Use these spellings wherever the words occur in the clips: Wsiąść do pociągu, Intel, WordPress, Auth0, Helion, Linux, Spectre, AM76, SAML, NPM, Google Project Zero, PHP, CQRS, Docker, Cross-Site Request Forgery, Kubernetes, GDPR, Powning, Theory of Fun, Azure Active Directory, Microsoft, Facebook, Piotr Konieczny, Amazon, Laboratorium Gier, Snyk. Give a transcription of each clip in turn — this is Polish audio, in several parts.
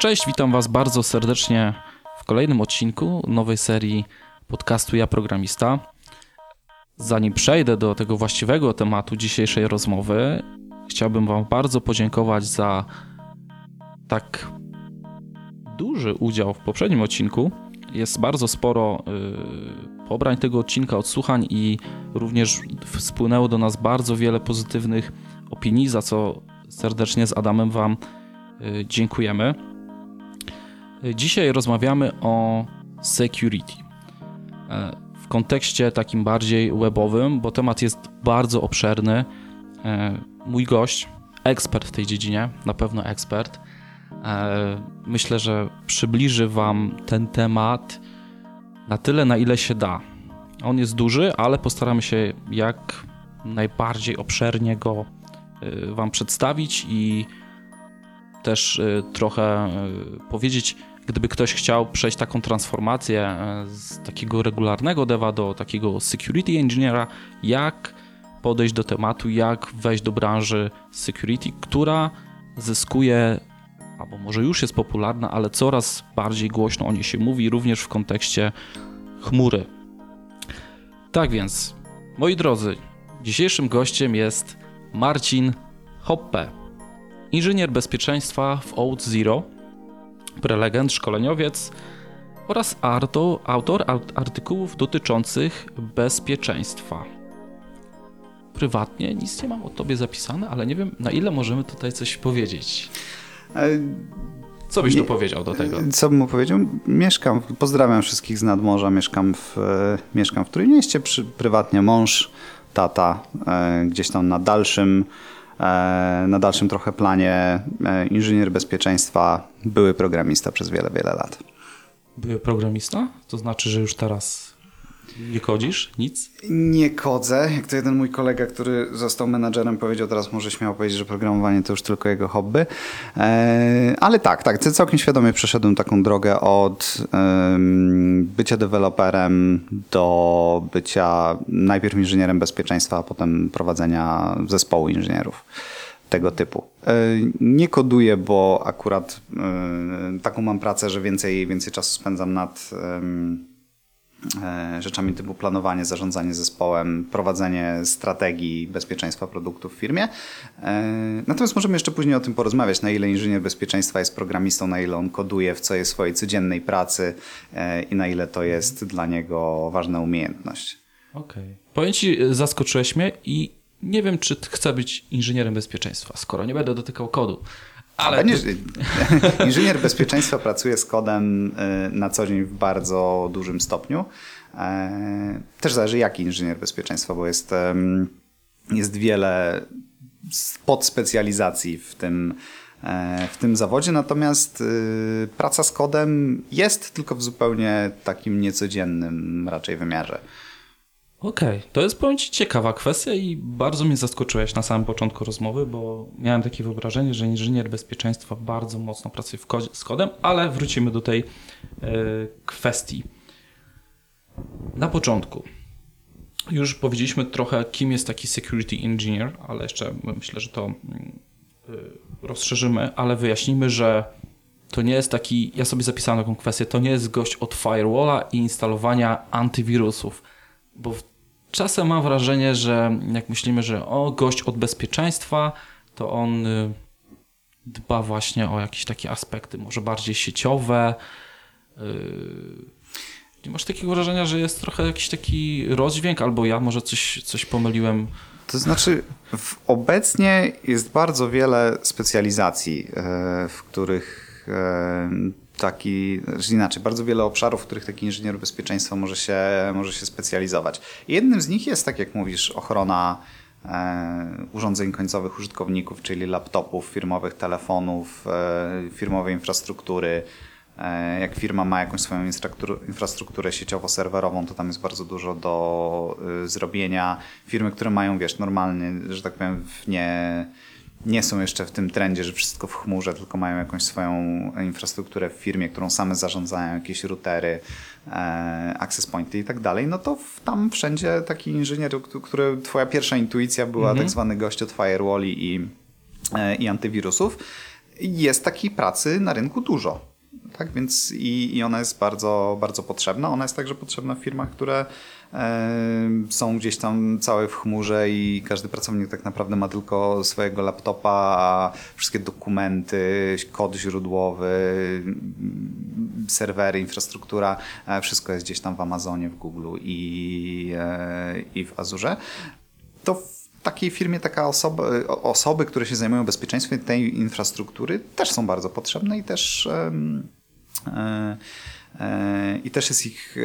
Cześć, witam Was bardzo serdecznie w kolejnym odcinku nowej serii podcastu Ja Programista. Zanim przejdę do tego właściwego tematu dzisiejszej rozmowy, chciałbym Wam bardzo podziękować za tak duży udział w poprzednim odcinku. Jest bardzo sporo pobrań tego odcinka, odsłuchań i również spłynęło do nas bardzo wiele pozytywnych opinii, za co serdecznie z Adamem Wam dziękujemy. Dzisiaj rozmawiamy o security w kontekście takim bardziej webowym, bo temat jest bardzo obszerny. Mój gość, ekspert w tej dziedzinie, na pewno ekspert, myślę, że przybliży Wam ten temat na tyle, na ile się da. On jest duży, ale postaramy się jak najbardziej obszernie go Wam przedstawić i też trochę powiedzieć, gdyby ktoś chciał przejść taką transformację z takiego regularnego deva do takiego security engineera, jak podejść do tematu, jak wejść do branży security, która zyskuje, albo może już jest popularna, ale coraz bardziej głośno o niej się mówi, również w kontekście chmury. Tak więc, moi drodzy, dzisiejszym gościem jest Marcin Hoppe, inżynier bezpieczeństwa w Auth0, prelegent, szkoleniowiec oraz autor artykułów dotyczących bezpieczeństwa. Prywatnie nic nie mam o tobie zapisane, ale nie wiem, na ile możemy tutaj coś powiedzieć. Co byś tu powiedział do tego? Co bym mu powiedział? Pozdrawiam wszystkich z nadmorza, mieszkam w Trójmieście, prywatnie mąż, tata, gdzieś tam na dalszym trochę planie, inżynier bezpieczeństwa, były programista przez wiele, wiele lat. Były programista? To znaczy, że już teraz nie kodzisz? Nic? Nie kodzę. Jak to jeden mój kolega, który został menadżerem, powiedział, teraz może śmiało powiedzieć, że programowanie to już tylko jego hobby. Ale tak, całkiem świadomie przeszedłem taką drogę od bycia deweloperem do bycia najpierw inżynierem bezpieczeństwa, a potem prowadzenia zespołu inżynierów tego typu. Nie koduję, bo akurat taką mam pracę, że więcej czasu spędzam nad rzeczami typu planowanie, zarządzanie zespołem, prowadzenie strategii bezpieczeństwa produktów w firmie. Natomiast możemy jeszcze później o tym porozmawiać, na ile inżynier bezpieczeństwa jest programistą, na ile on koduje w całej swojej codziennej pracy i na ile to jest dla niego ważna umiejętność. Okej. Powiem Ci, zaskoczyłeś mnie i nie wiem, czy chcę być inżynierem bezpieczeństwa, skoro nie będę dotykał kodu. Ale inżynier bezpieczeństwa pracuje z kodem na co dzień w bardzo dużym stopniu. Też zależy, jaki inżynier bezpieczeństwa, bo jest wiele podspecjalizacji w tym zawodzie, natomiast praca z kodem jest tylko w zupełnie takim niecodziennym raczej wymiarze. Okej, to jest, powiem Ci, ciekawa kwestia i bardzo mnie zaskoczyłeś na samym początku rozmowy, bo miałem takie wyobrażenie, że inżynier bezpieczeństwa bardzo mocno pracuje z kodem, ale wrócimy do tej kwestii. Na początku już powiedzieliśmy trochę, kim jest taki security engineer, ale jeszcze myślę, że to rozszerzymy, ale wyjaśnimy, że to nie jest taki, ja sobie zapisałem taką kwestię, to nie jest gość od firewalla i instalowania antywirusów, bo czasem mam wrażenie, że jak myślimy, że gość od bezpieczeństwa, to on dba właśnie o jakieś takie aspekty, może bardziej sieciowe. Masz takiego wrażenia, że jest trochę jakiś taki rozdźwięk, albo ja może coś pomyliłem? To znaczy, obecnie jest bardzo wiele specjalizacji, w których bardzo wiele obszarów, w których taki inżynier bezpieczeństwa może się specjalizować. Jednym z nich jest, tak jak mówisz, ochrona urządzeń końcowych użytkowników, czyli laptopów, firmowych telefonów, firmowej infrastruktury. Jak firma ma jakąś swoją infrastrukturę sieciowo-serwerową, to tam jest bardzo dużo do zrobienia. Firmy, które mają, normalnie, że tak powiem, nie są jeszcze w tym trendzie, że wszystko w chmurze, tylko mają jakąś swoją infrastrukturę w firmie, którą same zarządzają, jakieś routery, access pointy i tak dalej, no to tam wszędzie taki inżynier, który twoja pierwsza intuicja była tak zwany gość od firewalli i i antywirusów, jest takiej pracy na rynku dużo. Tak więc i ona jest bardzo, bardzo potrzebna. Ona jest także potrzebna w firmach, które są gdzieś tam całe w chmurze i każdy pracownik tak naprawdę ma tylko swojego laptopa, a wszystkie dokumenty, kod źródłowy, serwery, infrastruktura, wszystko jest gdzieś tam w Amazonie, w Google i w Azure. To w takiej firmie osoby, które się zajmują bezpieczeństwem tej infrastruktury, też są bardzo potrzebne i też jest ich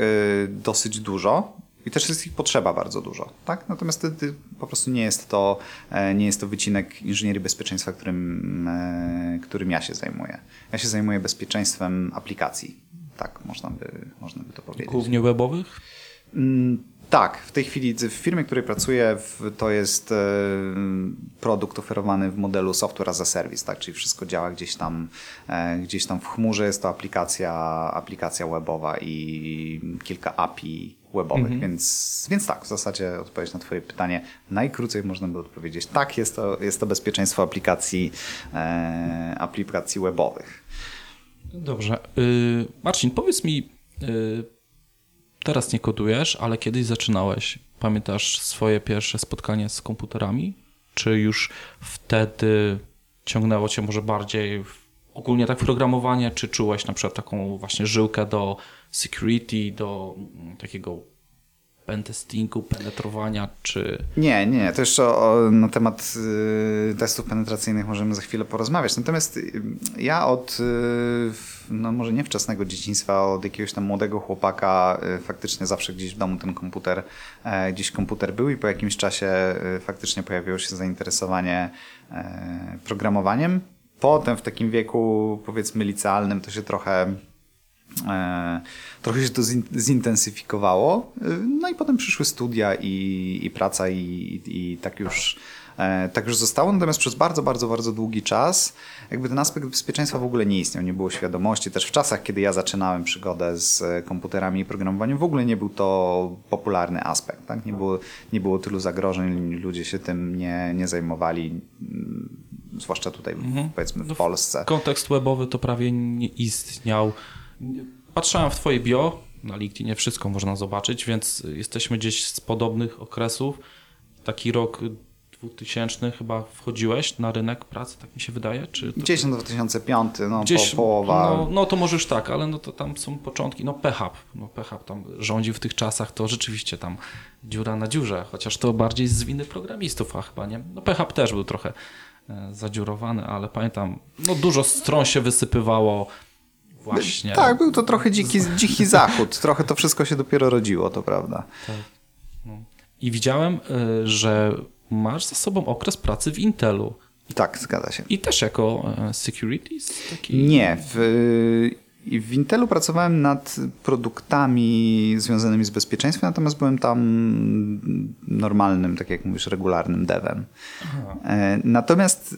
dosyć dużo. I też jest ich potrzeba bardzo dużo, tak? Natomiast wtedy po prostu nie jest to wycinek inżynierii bezpieczeństwa, którym ja się zajmuję. Ja się zajmuję bezpieczeństwem aplikacji, tak można by to powiedzieć. Głównie webowych? Tak, w tej chwili w firmie, w której pracuję, to jest produkt oferowany w modelu software as a service, tak? Czyli wszystko działa gdzieś tam w chmurze, jest to aplikacja webowa i kilka API webowych, więc tak, w zasadzie odpowiedź na twoje pytanie najkrócej można by odpowiedzieć. Tak, jest to bezpieczeństwo aplikacji webowych. Dobrze. Marcin, powiedz mi, teraz nie kodujesz, ale kiedyś zaczynałeś. Pamiętasz swoje pierwsze spotkanie z komputerami? Czy już wtedy ciągnęło cię może bardziej ogólnie tak w programowanie? Czy czułeś na przykład taką właśnie żyłkę do security, do takiego pentestingu, penetrowania, czy... Nie, to jeszcze na temat testów penetracyjnych możemy za chwilę porozmawiać. Natomiast ja od, no może nie wczesnego dzieciństwa, od jakiegoś tam młodego chłopaka faktycznie zawsze gdzieś w domu ten komputer był i po jakimś czasie faktycznie pojawiło się zainteresowanie programowaniem. Potem w takim wieku, powiedzmy licealnym, to się trochę się to zintensyfikowało. No i potem przyszły studia i praca i tak już zostało. Natomiast przez bardzo, bardzo, bardzo długi czas jakby ten aspekt bezpieczeństwa w ogóle nie istniał. Nie było świadomości. Też w czasach, kiedy ja zaczynałem przygodę z komputerami i programowaniem, w ogóle nie był to popularny aspekt. Tak? Nie było tylu zagrożeń. Ludzie się tym nie zajmowali. Zwłaszcza tutaj, powiedzmy, w Polsce. Kontekst webowy to prawie nie istniał. Patrzyłem w twoje bio, na LinkedInie wszystko można zobaczyć, więc jesteśmy gdzieś z podobnych okresów. Taki rok 2000 chyba wchodziłeś na rynek pracy, tak mi się wydaje? Czy to... Gdzieś na 2005, połowa. No to może już tak, ale no to tam są początki, PHP tam rządził w tych czasach, to rzeczywiście tam dziura na dziurze, chociaż to bardziej z winy programistów, a chyba nie. PHP też był trochę zadziurowany, ale pamiętam, dużo stron się wysypywało. Właśnie. Tak, był to trochę dziki zachód. Trochę to wszystko się dopiero rodziło, to prawda. Tak. I widziałem, że masz za sobą okres pracy w Intelu. Tak, zgadza się. I też jako securities? Taki... Nie. W Intelu pracowałem nad produktami związanymi z bezpieczeństwem, natomiast byłem tam normalnym, tak jak mówisz, regularnym devem. Aha. Natomiast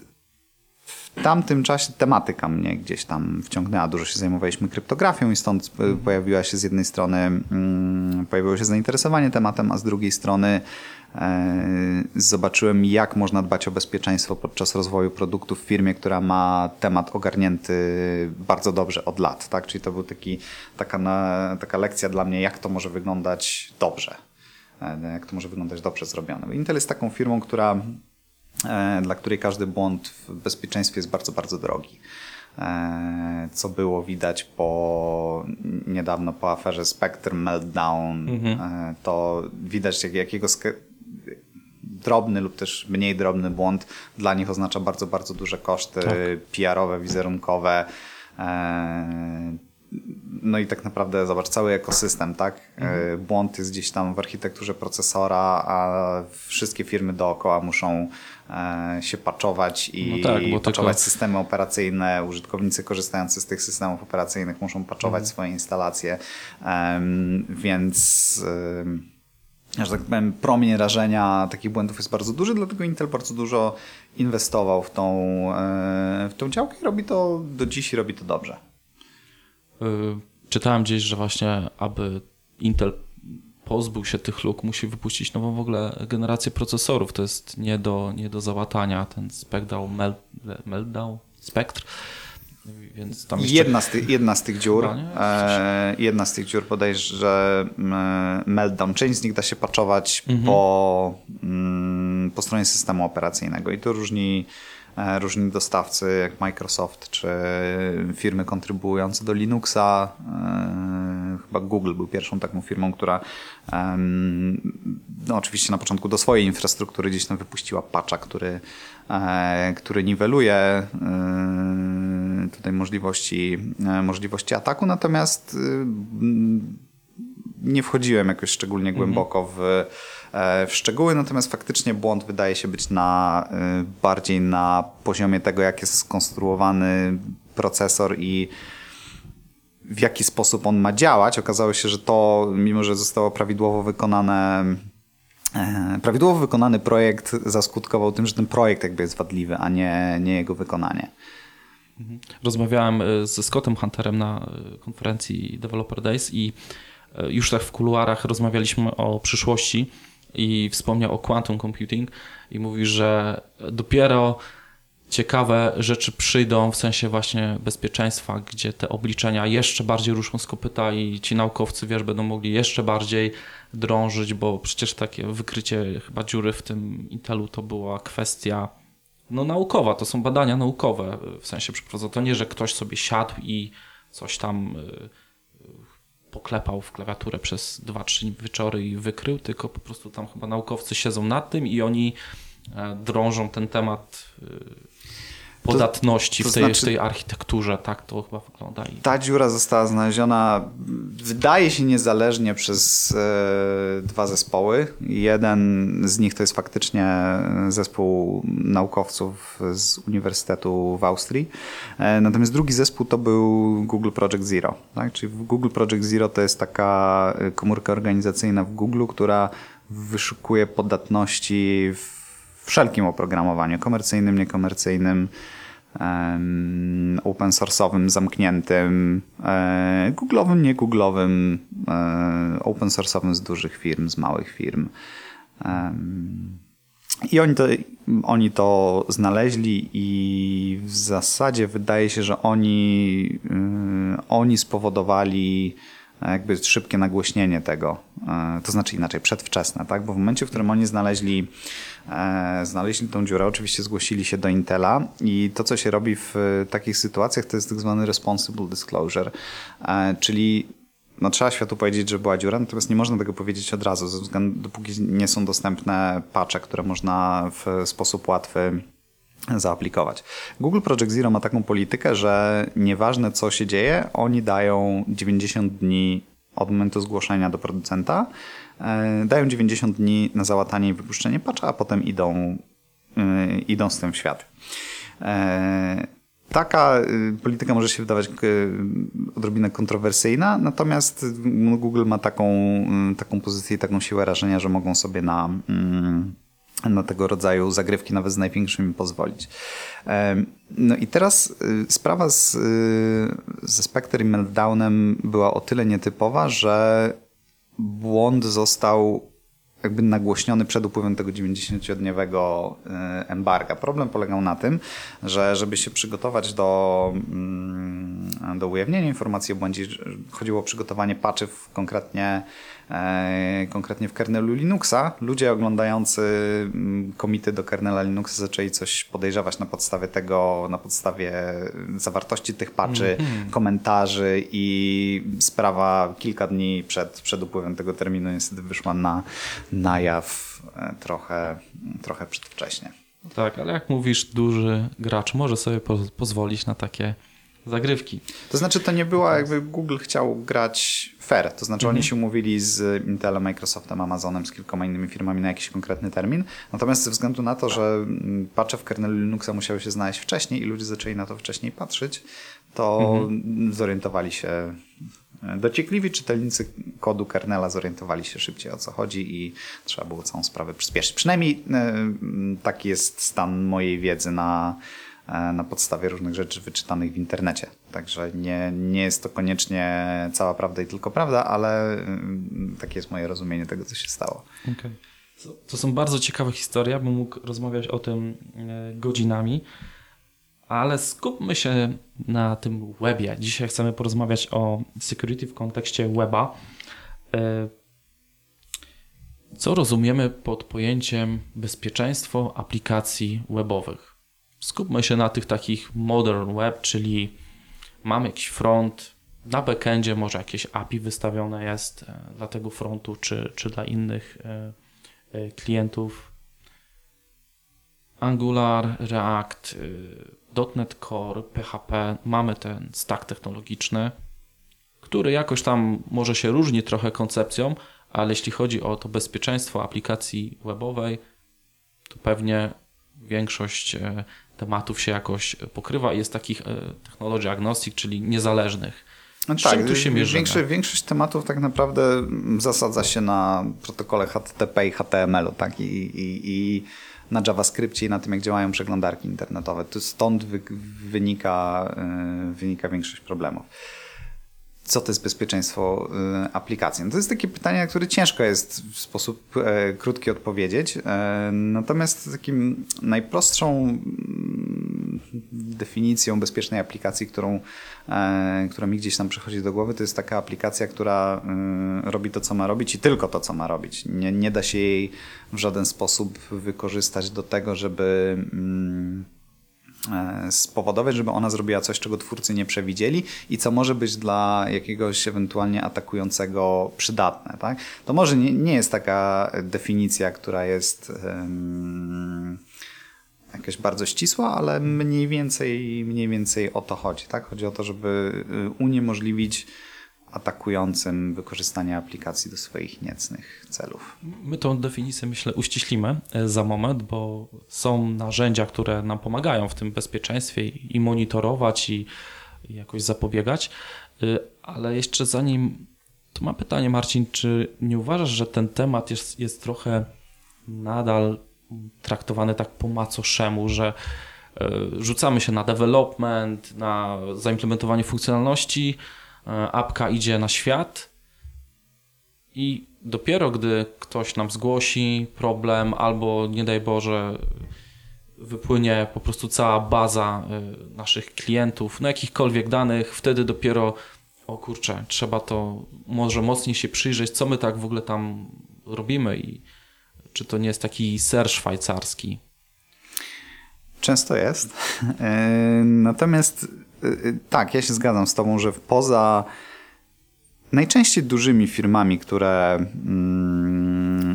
w tamtym czasie tematyka mnie gdzieś tam wciągnęła. Dużo się zajmowaliśmy kryptografią i stąd pojawiła się z jednej strony, pojawiło się zainteresowanie tematem, a z drugiej strony zobaczyłem, jak można dbać o bezpieczeństwo podczas rozwoju produktów w firmie, która ma temat ogarnięty bardzo dobrze od lat. Tak? Czyli to był taka lekcja dla mnie, jak to może wyglądać dobrze. Jak to może wyglądać dobrze zrobione. Intel jest taką firmą, dla której każdy błąd w bezpieczeństwie jest bardzo, bardzo drogi. Co było widać niedawno po aferze Spectre, Meltdown, to widać jakiego drobny lub też mniej drobny błąd dla nich oznacza bardzo, bardzo duże koszty PR-owe, wizerunkowe. No i tak naprawdę zobacz, cały ekosystem, tak? Błąd jest gdzieś tam w architekturze procesora, a wszystkie firmy dookoła muszą się patchować patchować systemy operacyjne. Użytkownicy korzystający z tych systemów operacyjnych muszą patchować swoje instalacje, więc że tak powiem, promień rażenia takich błędów jest bardzo duży, dlatego Intel bardzo dużo inwestował w tą działkę i robi to do dziś i robi to dobrze. Czytałem gdzieś, że właśnie aby Intel pozbył się tych luk, musi wypuścić nową w ogóle generację procesorów. To jest nie do załatania. Ten Meltdown, Spectre. Więc tam jeszcze... Jedna z tych dziur bodajże Meltdown. Część z nich da się patchować po stronie systemu operacyjnego i to różni dostawcy jak Microsoft czy firmy kontrybujące do Linuxa. Chyba Google był pierwszą taką firmą, która oczywiście na początku do swojej infrastruktury gdzieś tam wypuściła patcha, który niweluje tutaj możliwości ataku, natomiast nie wchodziłem jakoś szczególnie głęboko w szczegóły, natomiast faktycznie błąd wydaje się być bardziej na poziomie tego, jak jest skonstruowany procesor i w jaki sposób on ma działać. Okazało się, że to, mimo że zostało prawidłowo wykonany projekt, zaskutkował tym, że ten projekt jakby jest wadliwy, a nie jego wykonanie. Rozmawiałem ze Scottem Hunterem na konferencji Developer Days i już tak w kuluarach rozmawialiśmy o przyszłości i wspomniał o quantum computing i mówi, że dopiero ciekawe rzeczy przyjdą w sensie właśnie bezpieczeństwa, gdzie te obliczenia jeszcze bardziej ruszą z kopyta i ci naukowcy, wiesz, będą mogli jeszcze bardziej drążyć, bo przecież takie wykrycie chyba dziury w tym Intelu to była kwestia naukowa, to są badania naukowe, w sensie przeprowadza to nie, że ktoś sobie siadł i coś tam poklepał w klawiaturę przez 2-3 wieczory i wykrył, tylko po prostu tam chyba naukowcy siedzą nad tym i oni drążą ten temat podatności w tej architekturze. Tak to chyba wygląda. Ta dziura została znaleziona, wydaje się, niezależnie przez dwa zespoły. Jeden z nich to jest faktycznie zespół naukowców z Uniwersytetu w Austrii. Natomiast drugi zespół to był Google Project Zero. Tak? Czyli Google Project Zero to jest taka komórka organizacyjna w Google, która wyszukuje podatności w wszelkim oprogramowaniu, komercyjnym, niekomercyjnym, open source'owym, zamkniętym, google'owym, nie google'owym, open source'owym z dużych firm, z małych firm. I oni to znaleźli i w zasadzie wydaje się, że oni spowodowali jakby szybkie nagłośnienie tego, to znaczy inaczej, przedwczesne, tak? Bo w momencie, w którym oni znaleźli tą dziurę, oczywiście zgłosili się do Intela i to, co się robi w takich sytuacjach, to jest tak zwany responsible disclosure, czyli trzeba światu powiedzieć, że była dziura, natomiast nie można tego powiedzieć od razu, ze względu, dopóki nie są dostępne patche, które można w sposób łatwy zaaplikować. Google Project Zero ma taką politykę, że nieważne co się dzieje, oni dają 90 dni od momentu zgłoszenia do producenta, dają 90 dni na załatanie i wypuszczenie patcha, a potem idą z tym w świat. Taka polityka może się wydawać odrobinę kontrowersyjna, natomiast Google ma taką pozycję i taką siłę rażenia, że mogą sobie na tego rodzaju zagrywki nawet z największymi pozwolić. No i teraz sprawa ze Spectre i Meltdownem była o tyle nietypowa, że błąd został jakby nagłośniony przed upływem tego 90-dniowego embarga. Problem polegał na tym, że żeby się przygotować do ujawnienia informacji o błędzie, chodziło o przygotowanie patchy konkretnie w kernelu Linuxa. Ludzie oglądający komity do kernela Linuxa zaczęli coś podejrzewać na podstawie zawartości tych patchy, komentarzy i sprawa kilka dni przed upływem tego terminu niestety wyszła na jaw trochę przedwcześnie. Tak, ale jak mówisz, duży gracz może sobie pozwolić na takie zagrywki. To znaczy, to nie była jakby Google chciał grać fair, to znaczy oni się umówili z Intelem, Microsoftem, Amazonem, z kilkoma innymi firmami na jakiś konkretny termin, natomiast ze względu na to, że patche w kernelu Linuxa musiały się znaleźć wcześniej i ludzie zaczęli na to wcześniej patrzeć, to zorientowali się, dociekliwi czytelnicy kodu kernela zorientowali się szybciej, o co chodzi i trzeba było całą sprawę przyspieszyć. Przynajmniej taki jest stan mojej wiedzy na podstawie różnych rzeczy wyczytanych w internecie. Także nie jest to koniecznie cała prawda i tylko prawda, ale takie jest moje rozumienie tego, co się stało. Okay. To są bardzo ciekawe historie, bym mógł rozmawiać o tym godzinami, ale skupmy się na tym webie. Dzisiaj chcemy porozmawiać o security w kontekście weba. Co rozumiemy pod pojęciem bezpieczeństwo aplikacji webowych? Skupmy się na tych takich modern web, czyli mamy jakiś front, na backendzie może jakieś API wystawione jest dla tego frontu czy dla innych klientów. Angular, React, .NET Core, PHP, mamy ten stack technologiczny, który jakoś tam może się różni trochę koncepcją, ale jeśli chodzi o to bezpieczeństwo aplikacji webowej, to pewnie większość tematów się jakoś pokrywa i jest takich technology agnostic, czyli niezależnych. No tak, tu się większość tematów tak naprawdę zasadza się na protokole HTTP i HTML-u, tak? I na JavaScriptie i na tym, jak działają przeglądarki internetowe. To stąd wynika większość problemów. Co to jest bezpieczeństwo aplikacji? No to jest takie pytanie, na które ciężko jest w sposób krótki odpowiedzieć. Natomiast takim najprostszą definicją bezpiecznej aplikacji, która mi gdzieś tam przychodzi do głowy, to jest taka aplikacja, która robi to, co ma robić i tylko to, co ma robić. Nie da się jej w żaden sposób wykorzystać do tego, żeby spowodować, żeby ona zrobiła coś, czego twórcy nie przewidzieli i co może być dla jakiegoś ewentualnie atakującego przydatne. Tak? To może nie jest taka definicja, która jest jakaś bardzo ścisła, ale mniej więcej o to chodzi. Tak? Chodzi o to, żeby uniemożliwić atakującym wykorzystanie aplikacji do swoich niecnych celów. My tą definicję, myślę, uściślimy za moment, bo są narzędzia, które nam pomagają w tym bezpieczeństwie i monitorować i jakoś zapobiegać, ale jeszcze zanim, to mam pytanie, Marcin, czy nie uważasz, że ten temat jest trochę nadal traktowany tak po macoszemu, że rzucamy się na development, na zaimplementowanie funkcjonalności, apka idzie na świat i dopiero gdy ktoś nam zgłosi problem albo nie daj Boże wypłynie po prostu cała baza naszych klientów, no jakichkolwiek danych, wtedy dopiero trzeba to może mocniej się przyjrzeć, co my tak w ogóle tam robimy i czy to nie jest taki ser szwajcarski. Często jest. Natomiast tak, ja się zgadzam z tobą, że poza najczęściej dużymi firmami, które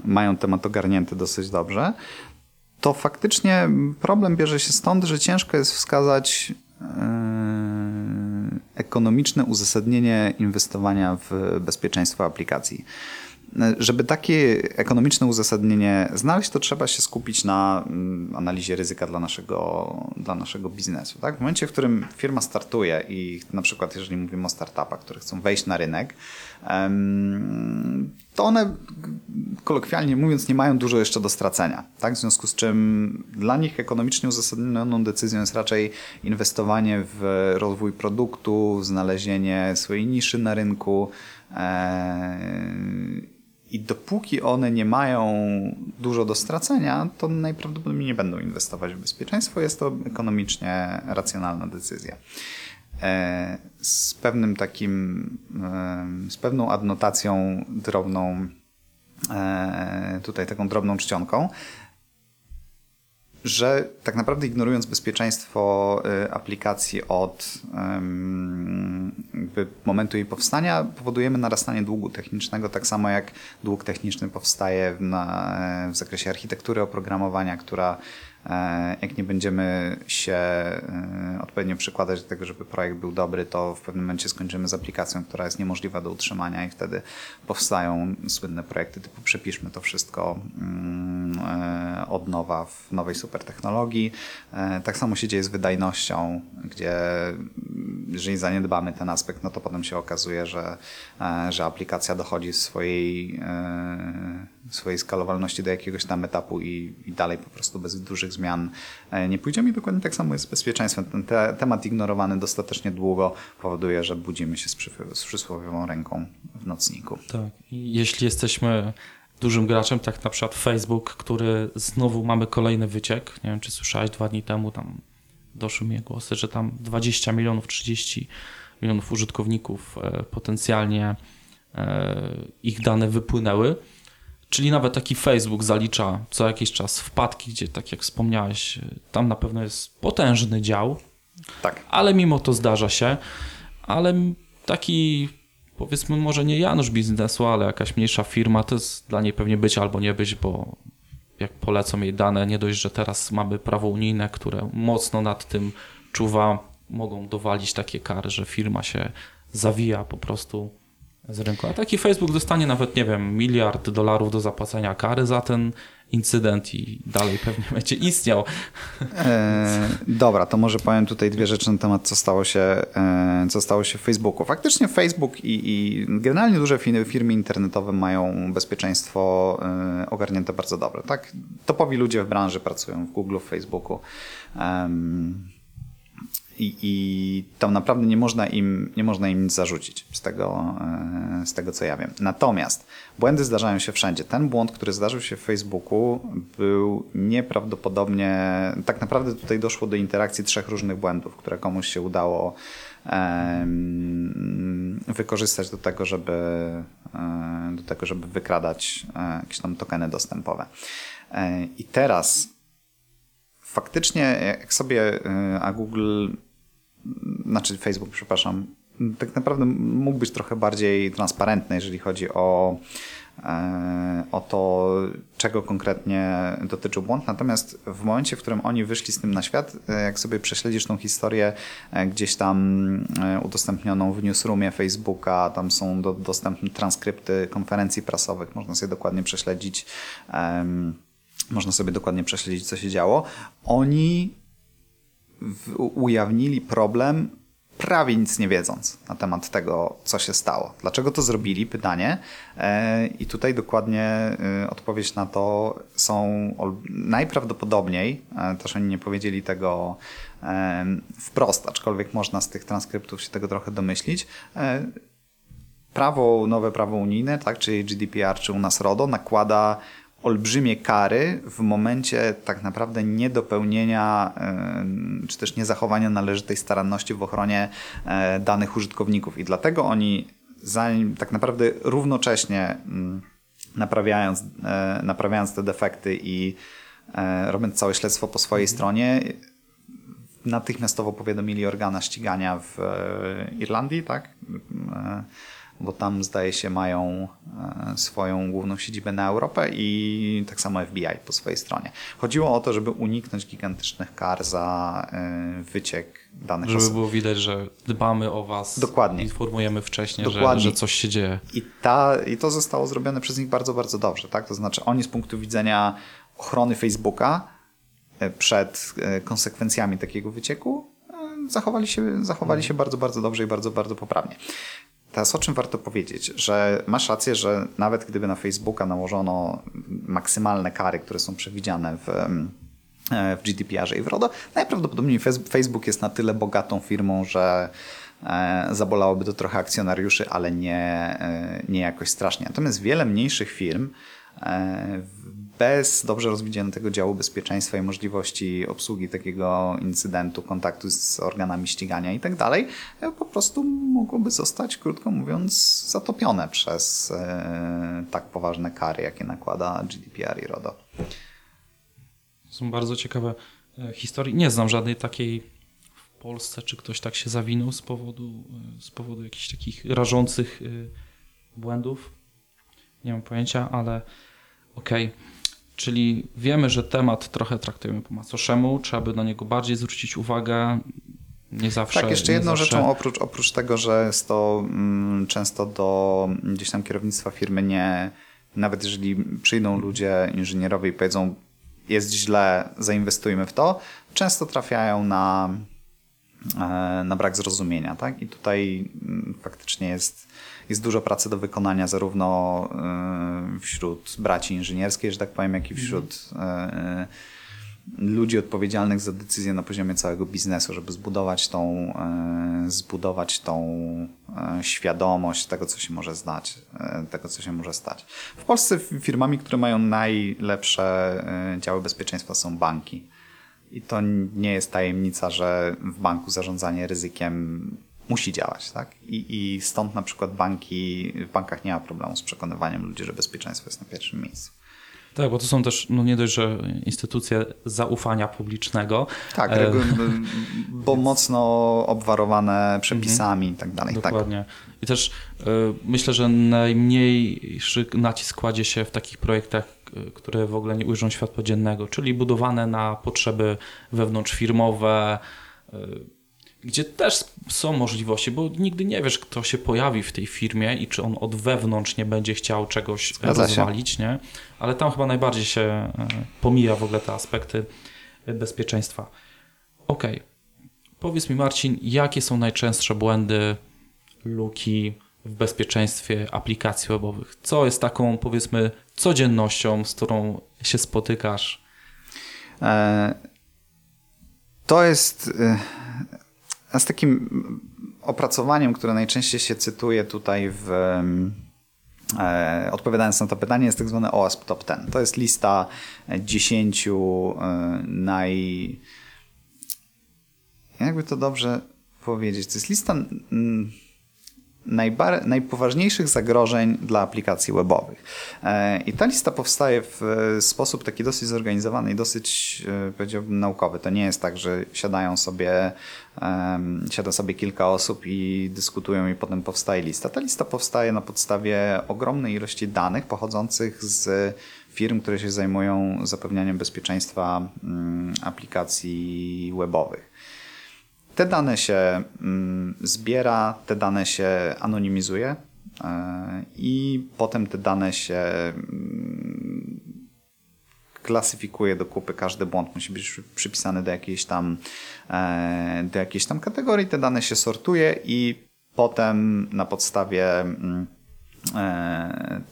mają temat ogarnięty dosyć dobrze, to faktycznie problem bierze się stąd, że ciężko jest wskazać ekonomiczne uzasadnienie inwestowania w bezpieczeństwo aplikacji. Żeby takie ekonomiczne uzasadnienie znaleźć, to trzeba się skupić na analizie ryzyka dla naszego biznesu. Tak? W momencie, w którym firma startuje i na przykład jeżeli mówimy o startupach, które chcą wejść na rynek, to one kolokwialnie mówiąc nie mają dużo jeszcze do stracenia. Tak? W związku z czym dla nich ekonomicznie uzasadnioną decyzją jest raczej inwestowanie w rozwój produktu, znalezienie swojej niszy na rynku, i dopóki one nie mają dużo do stracenia, to najprawdopodobniej nie będą inwestować w bezpieczeństwo. Jest to ekonomicznie racjonalna decyzja. Z pewną adnotacją drobną, tutaj taką drobną czcionką, że tak naprawdę ignorując bezpieczeństwo aplikacji od momentu jej powstania, powodujemy narastanie długu technicznego, tak samo jak dług techniczny powstaje w zakresie architektury oprogramowania, która jak nie będziemy się odpowiednio przykładać do tego, żeby projekt był dobry, to w pewnym momencie skończymy z aplikacją, która jest niemożliwa do utrzymania i wtedy powstają słynne projekty typu przepiszmy to wszystko od nowa w nowej supertechnologii. Tak samo się dzieje z wydajnością, gdzie jeżeli zaniedbamy ten aspekt, no to potem się okazuje, że aplikacja dochodzi swojej swojej skalowalności do jakiegoś tam etapu i dalej po prostu bez dużych zmian nie pójdziemy. I dokładnie tak samo jest z bezpieczeństwem. Ten temat ignorowany dostatecznie długo powoduje, że budzimy się z przysłowiową ręką w nocniku. Tak. I jeśli jesteśmy dużym graczem, tak na przykład Facebook, który znowu mamy kolejny wyciek, nie wiem czy słyszałeś 2 dni temu, tam doszły mi głosy, że tam 20 milionów, 30 milionów użytkowników potencjalnie ich dane wypłynęły. Czyli nawet taki Facebook zalicza co jakiś czas wpadki, gdzie tak jak wspomniałeś, tam na pewno jest potężny dział, tak. Ale mimo to zdarza się, ale taki powiedzmy może nie Janusz biznesu, ale jakaś mniejsza firma, to jest dla niej pewnie być albo nie być, bo jak polecą jej dane, nie dość, że teraz mamy prawo unijne, które mocno nad tym czuwa, mogą dowalić takie kary, że firma się zawija po prostu z rynku. A taki Facebook dostanie nawet, nie wiem, $1 miliard do zapłacenia kary za ten incydent i dalej pewnie będzie istniał. Dobra, to może powiem tutaj 2 rzeczy na temat, co stało się w Facebooku. Faktycznie Facebook i generalnie duże firmy internetowe mają bezpieczeństwo ogarnięte bardzo dobre. Tak? Topowi ludzie w branży pracują w Google, w Facebooku. I tam naprawdę nie można im nic zarzucić z tego, co ja wiem. Natomiast błędy zdarzają się wszędzie. Ten błąd, który zdarzył się w Facebooku, był nieprawdopodobnie... Tak naprawdę tutaj doszło do interakcji 3 różnych błędów, które komuś się udało wykorzystać do tego, żeby wykradać jakieś tam tokeny dostępowe. I teraz... Faktycznie, jak sobie Facebook, tak naprawdę mógł być trochę bardziej transparentny, jeżeli chodzi o to, czego konkretnie dotyczył błąd. Natomiast w momencie, w którym oni wyszli z tym na świat, jak sobie prześledzisz tą historię gdzieś tam udostępnioną w newsroomie Facebooka, tam są dostępne transkrypty konferencji prasowych, można sobie dokładnie prześledzić. Można sobie dokładnie prześledzić, co się działo. Oni ujawnili problem prawie nic nie wiedząc na temat tego, co się stało. Dlaczego to zrobili? Pytanie. I tutaj dokładnie odpowiedź na to są najprawdopodobniej, też oni nie powiedzieli tego wprost, aczkolwiek można z tych transkryptów się tego trochę domyślić, nowe prawo unijne, tak, czyli GDPR, czy u nas RODO, nakłada olbrzymie kary w momencie tak naprawdę niedopełnienia czy też niezachowania należytej staranności w ochronie danych użytkowników. I dlatego oni tak naprawdę równocześnie naprawiając te defekty i robiąc całe śledztwo po swojej stronie, natychmiastowo powiadomili organa ścigania w Irlandii, tak? Bo tam zdaje się mają swoją główną siedzibę na Europę i tak samo FBI po swojej stronie. Chodziło o to, żeby uniknąć gigantycznych kar za wyciek danych osób. Żeby było widać, że dbamy o was, dokładnie. Informujemy wcześniej, dokładnie. Że coś się dzieje. I to zostało zrobione przez nich bardzo, bardzo dobrze. Tak? To znaczy oni z punktu widzenia ochrony Facebooka przed konsekwencjami takiego wycieku zachowali się bardzo, bardzo dobrze i bardzo, bardzo poprawnie. Teraz o czym warto powiedzieć, że masz rację, że nawet gdyby na Facebooka nałożono maksymalne kary, które są przewidziane w GDPR-ze i w RODO, najprawdopodobniej Facebook jest na tyle bogatą firmą, że zabolałoby to trochę akcjonariuszy, ale nie jakoś strasznie. Natomiast wiele mniejszych firm bez dobrze rozwiniętego działu bezpieczeństwa i możliwości obsługi takiego incydentu, kontaktu z organami ścigania i tak dalej, po prostu mogłoby zostać, krótko mówiąc, zatopione przez tak poważne kary, jakie nakłada GDPR i RODO. Są bardzo ciekawe historie. Nie znam żadnej takiej w Polsce, czy ktoś tak się zawinął z powodu jakichś takich rażących błędów. Nie mam pojęcia, ale okej. Czyli wiemy, że temat trochę traktujemy po macoszemu, trzeba by na niego bardziej zwrócić uwagę, nie zawsze. Tak, jeszcze jedną rzeczą, oprócz tego, że jest to często do gdzieś tam kierownictwa firmy nawet jeżeli przyjdą ludzie, inżynierowie i powiedzą jest źle, zainwestujmy w to, często trafiają na na brak zrozumienia, tak? I tutaj faktycznie jest dużo pracy do wykonania zarówno wśród braci inżynierskiej, że tak powiem, jak i wśród ludzi odpowiedzialnych za decyzje na poziomie całego biznesu, żeby zbudować tą świadomość tego, co się może zdać, tego, co się może stać. W Polsce firmami, które mają najlepsze działy bezpieczeństwa, są banki. I to nie jest tajemnica, że w banku zarządzanie ryzykiem musi działać, tak? I stąd na przykład w bankach nie ma problemu z przekonywaniem ludzi, że bezpieczeństwo jest na pierwszym miejscu. Tak, bo to są też, nie dość, że instytucje zaufania publicznego. Tak, bo mocno obwarowane przepisami i tak dalej. Dokładnie. Tak. I też myślę, że najmniejszy nacisk kładzie się w takich projektach, które w ogóle nie ujrzą światła dziennego, czyli budowane na potrzeby wewnątrzfirmowe, gdzie też są możliwości, bo nigdy nie wiesz, kto się pojawi w tej firmie i czy on od wewnątrz nie będzie chciał czegoś rozwalić, nie? Ale tam chyba najbardziej się pomija w ogóle te aspekty bezpieczeństwa. Okej. Powiedz mi, Marcin, jakie są najczęstsze błędy, luki w bezpieczeństwie aplikacji webowych? Co jest taką, powiedzmy, codziennością, z którą się spotykasz? To jest... Z takim opracowaniem, które najczęściej się cytuje tutaj, odpowiadając na to pytanie, jest tak zwane OWASP Top 10. To jest lista 10 jakby to dobrze powiedzieć, to jest lista najpoważniejszych zagrożeń dla aplikacji webowych. I ta lista powstaje w sposób taki dosyć zorganizowany i dosyć, powiedziałbym, naukowy. To nie jest tak, że siada sobie kilka osób i dyskutują i potem powstaje lista. Ta lista powstaje na podstawie ogromnej ilości danych pochodzących z firm, które się zajmują zapewnianiem bezpieczeństwa aplikacji webowych. Te dane się zbiera, te dane się anonimizuje i potem te dane się klasyfikuje do kupy. Każdy błąd musi być przypisany do jakiejś tam kategorii. Te dane się sortuje i potem na podstawie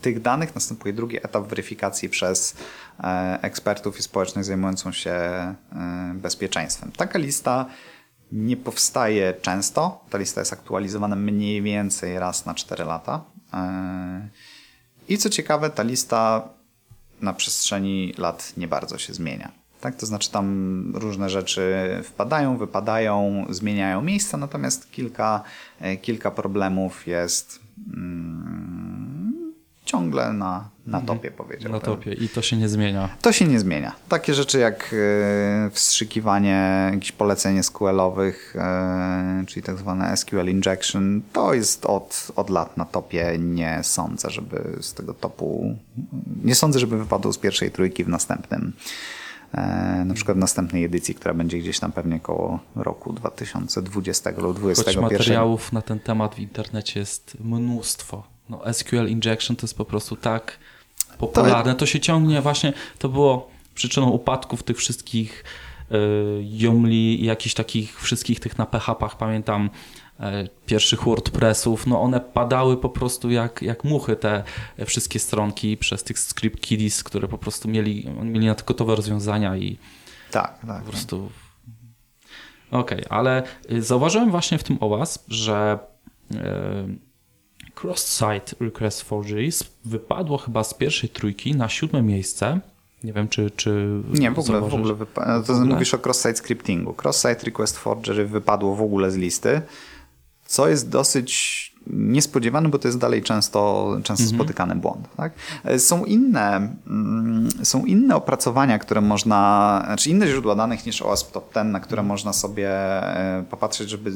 tych danych następuje drugi etap weryfikacji przez ekspertów i społeczność zajmującą się bezpieczeństwem. Taka lista nie powstaje często. Ta lista jest aktualizowana mniej więcej raz na 4 lata. I co ciekawe, ta lista na przestrzeni lat nie bardzo się zmienia. Tak? To znaczy tam różne rzeczy wpadają, wypadają, zmieniają miejsca, natomiast kilka problemów jest ciągle na topie, powiedziałbym. Na topie i to się nie zmienia. To się nie zmienia. Takie rzeczy jak wstrzykiwanie jakichś poleceń SQL-owych, czyli tak zwane SQL injection, to jest od lat na topie. Nie sądzę, żeby z tego topu, nie sądzę, żeby wypadł z pierwszej trójki w następnym. Na przykład w następnej edycji, która będzie gdzieś tam pewnie koło roku 2020 lub 2021. Choć materiałów na ten temat w internecie jest mnóstwo. No, SQL injection to jest po prostu tak popularne. To się ciągnie właśnie, to było przyczyną upadków tych wszystkich Yomli i jakichś takich wszystkich tych na PHP-ach, pamiętam, pierwszych WordPressów. No one padały po prostu jak muchy, te wszystkie stronki przez tych script kiddies, które po prostu mieli na to gotowe rozwiązania i tak. Po prostu... Okej, ale zauważyłem właśnie w tym OWASP, że Cross-Site Request Forgeries wypadło chyba z pierwszej trójki na 7 miejsce. Nie wiem, czy nie, w ogóle wypadło. To mówisz o Cross-Site Scriptingu. Cross-Site Request Forgery wypadło w ogóle z listy, co jest dosyć niespodziewane, bo to jest dalej często spotykany błąd. Tak? Są inne opracowania, które można, znaczy inne źródła danych niż OWASP Top 10, na które można sobie popatrzeć, żeby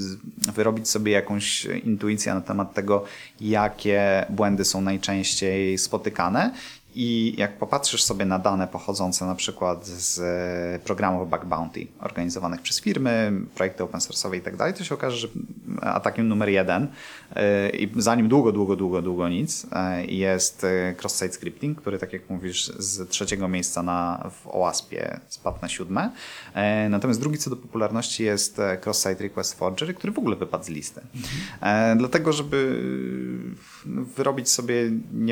wyrobić sobie jakąś intuicję na temat tego, jakie błędy są najczęściej spotykane. I jak popatrzysz sobie na dane pochodzące na przykład z programów bug bounty organizowanych przez firmy, projekty open source'owe i tak dalej, to się okaże, że atakiem numer jeden i za nim długo nic jest cross-site scripting, który tak jak mówisz z trzeciego miejsca w OWASP-ie spadł na siódme. Natomiast drugi co do popularności jest cross-site request forger, który w ogóle wypadł z listy. Dlatego, żeby wyrobić sobie,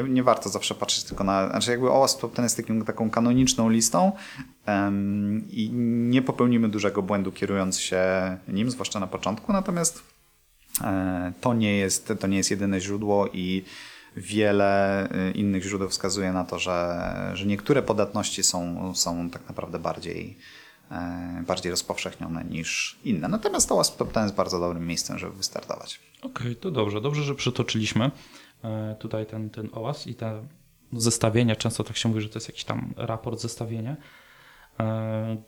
nie warto zawsze patrzeć tylko na, znaczy jakby OWASP ten jest taką kanoniczną listą i nie popełnimy dużego błędu kierując się nim, zwłaszcza na początku, natomiast to nie jest jedyne źródło i wiele innych źródeł wskazuje na to, że niektóre podatności są tak naprawdę bardziej rozpowszechnione niż inne. Natomiast OWASP Top 10 jest bardzo dobrym miejscem, żeby wystartować. Okej, to dobrze, że przytoczyliśmy tutaj ten OWASP i te zestawienia. Często tak się mówi, że to jest jakiś tam raport zestawienia,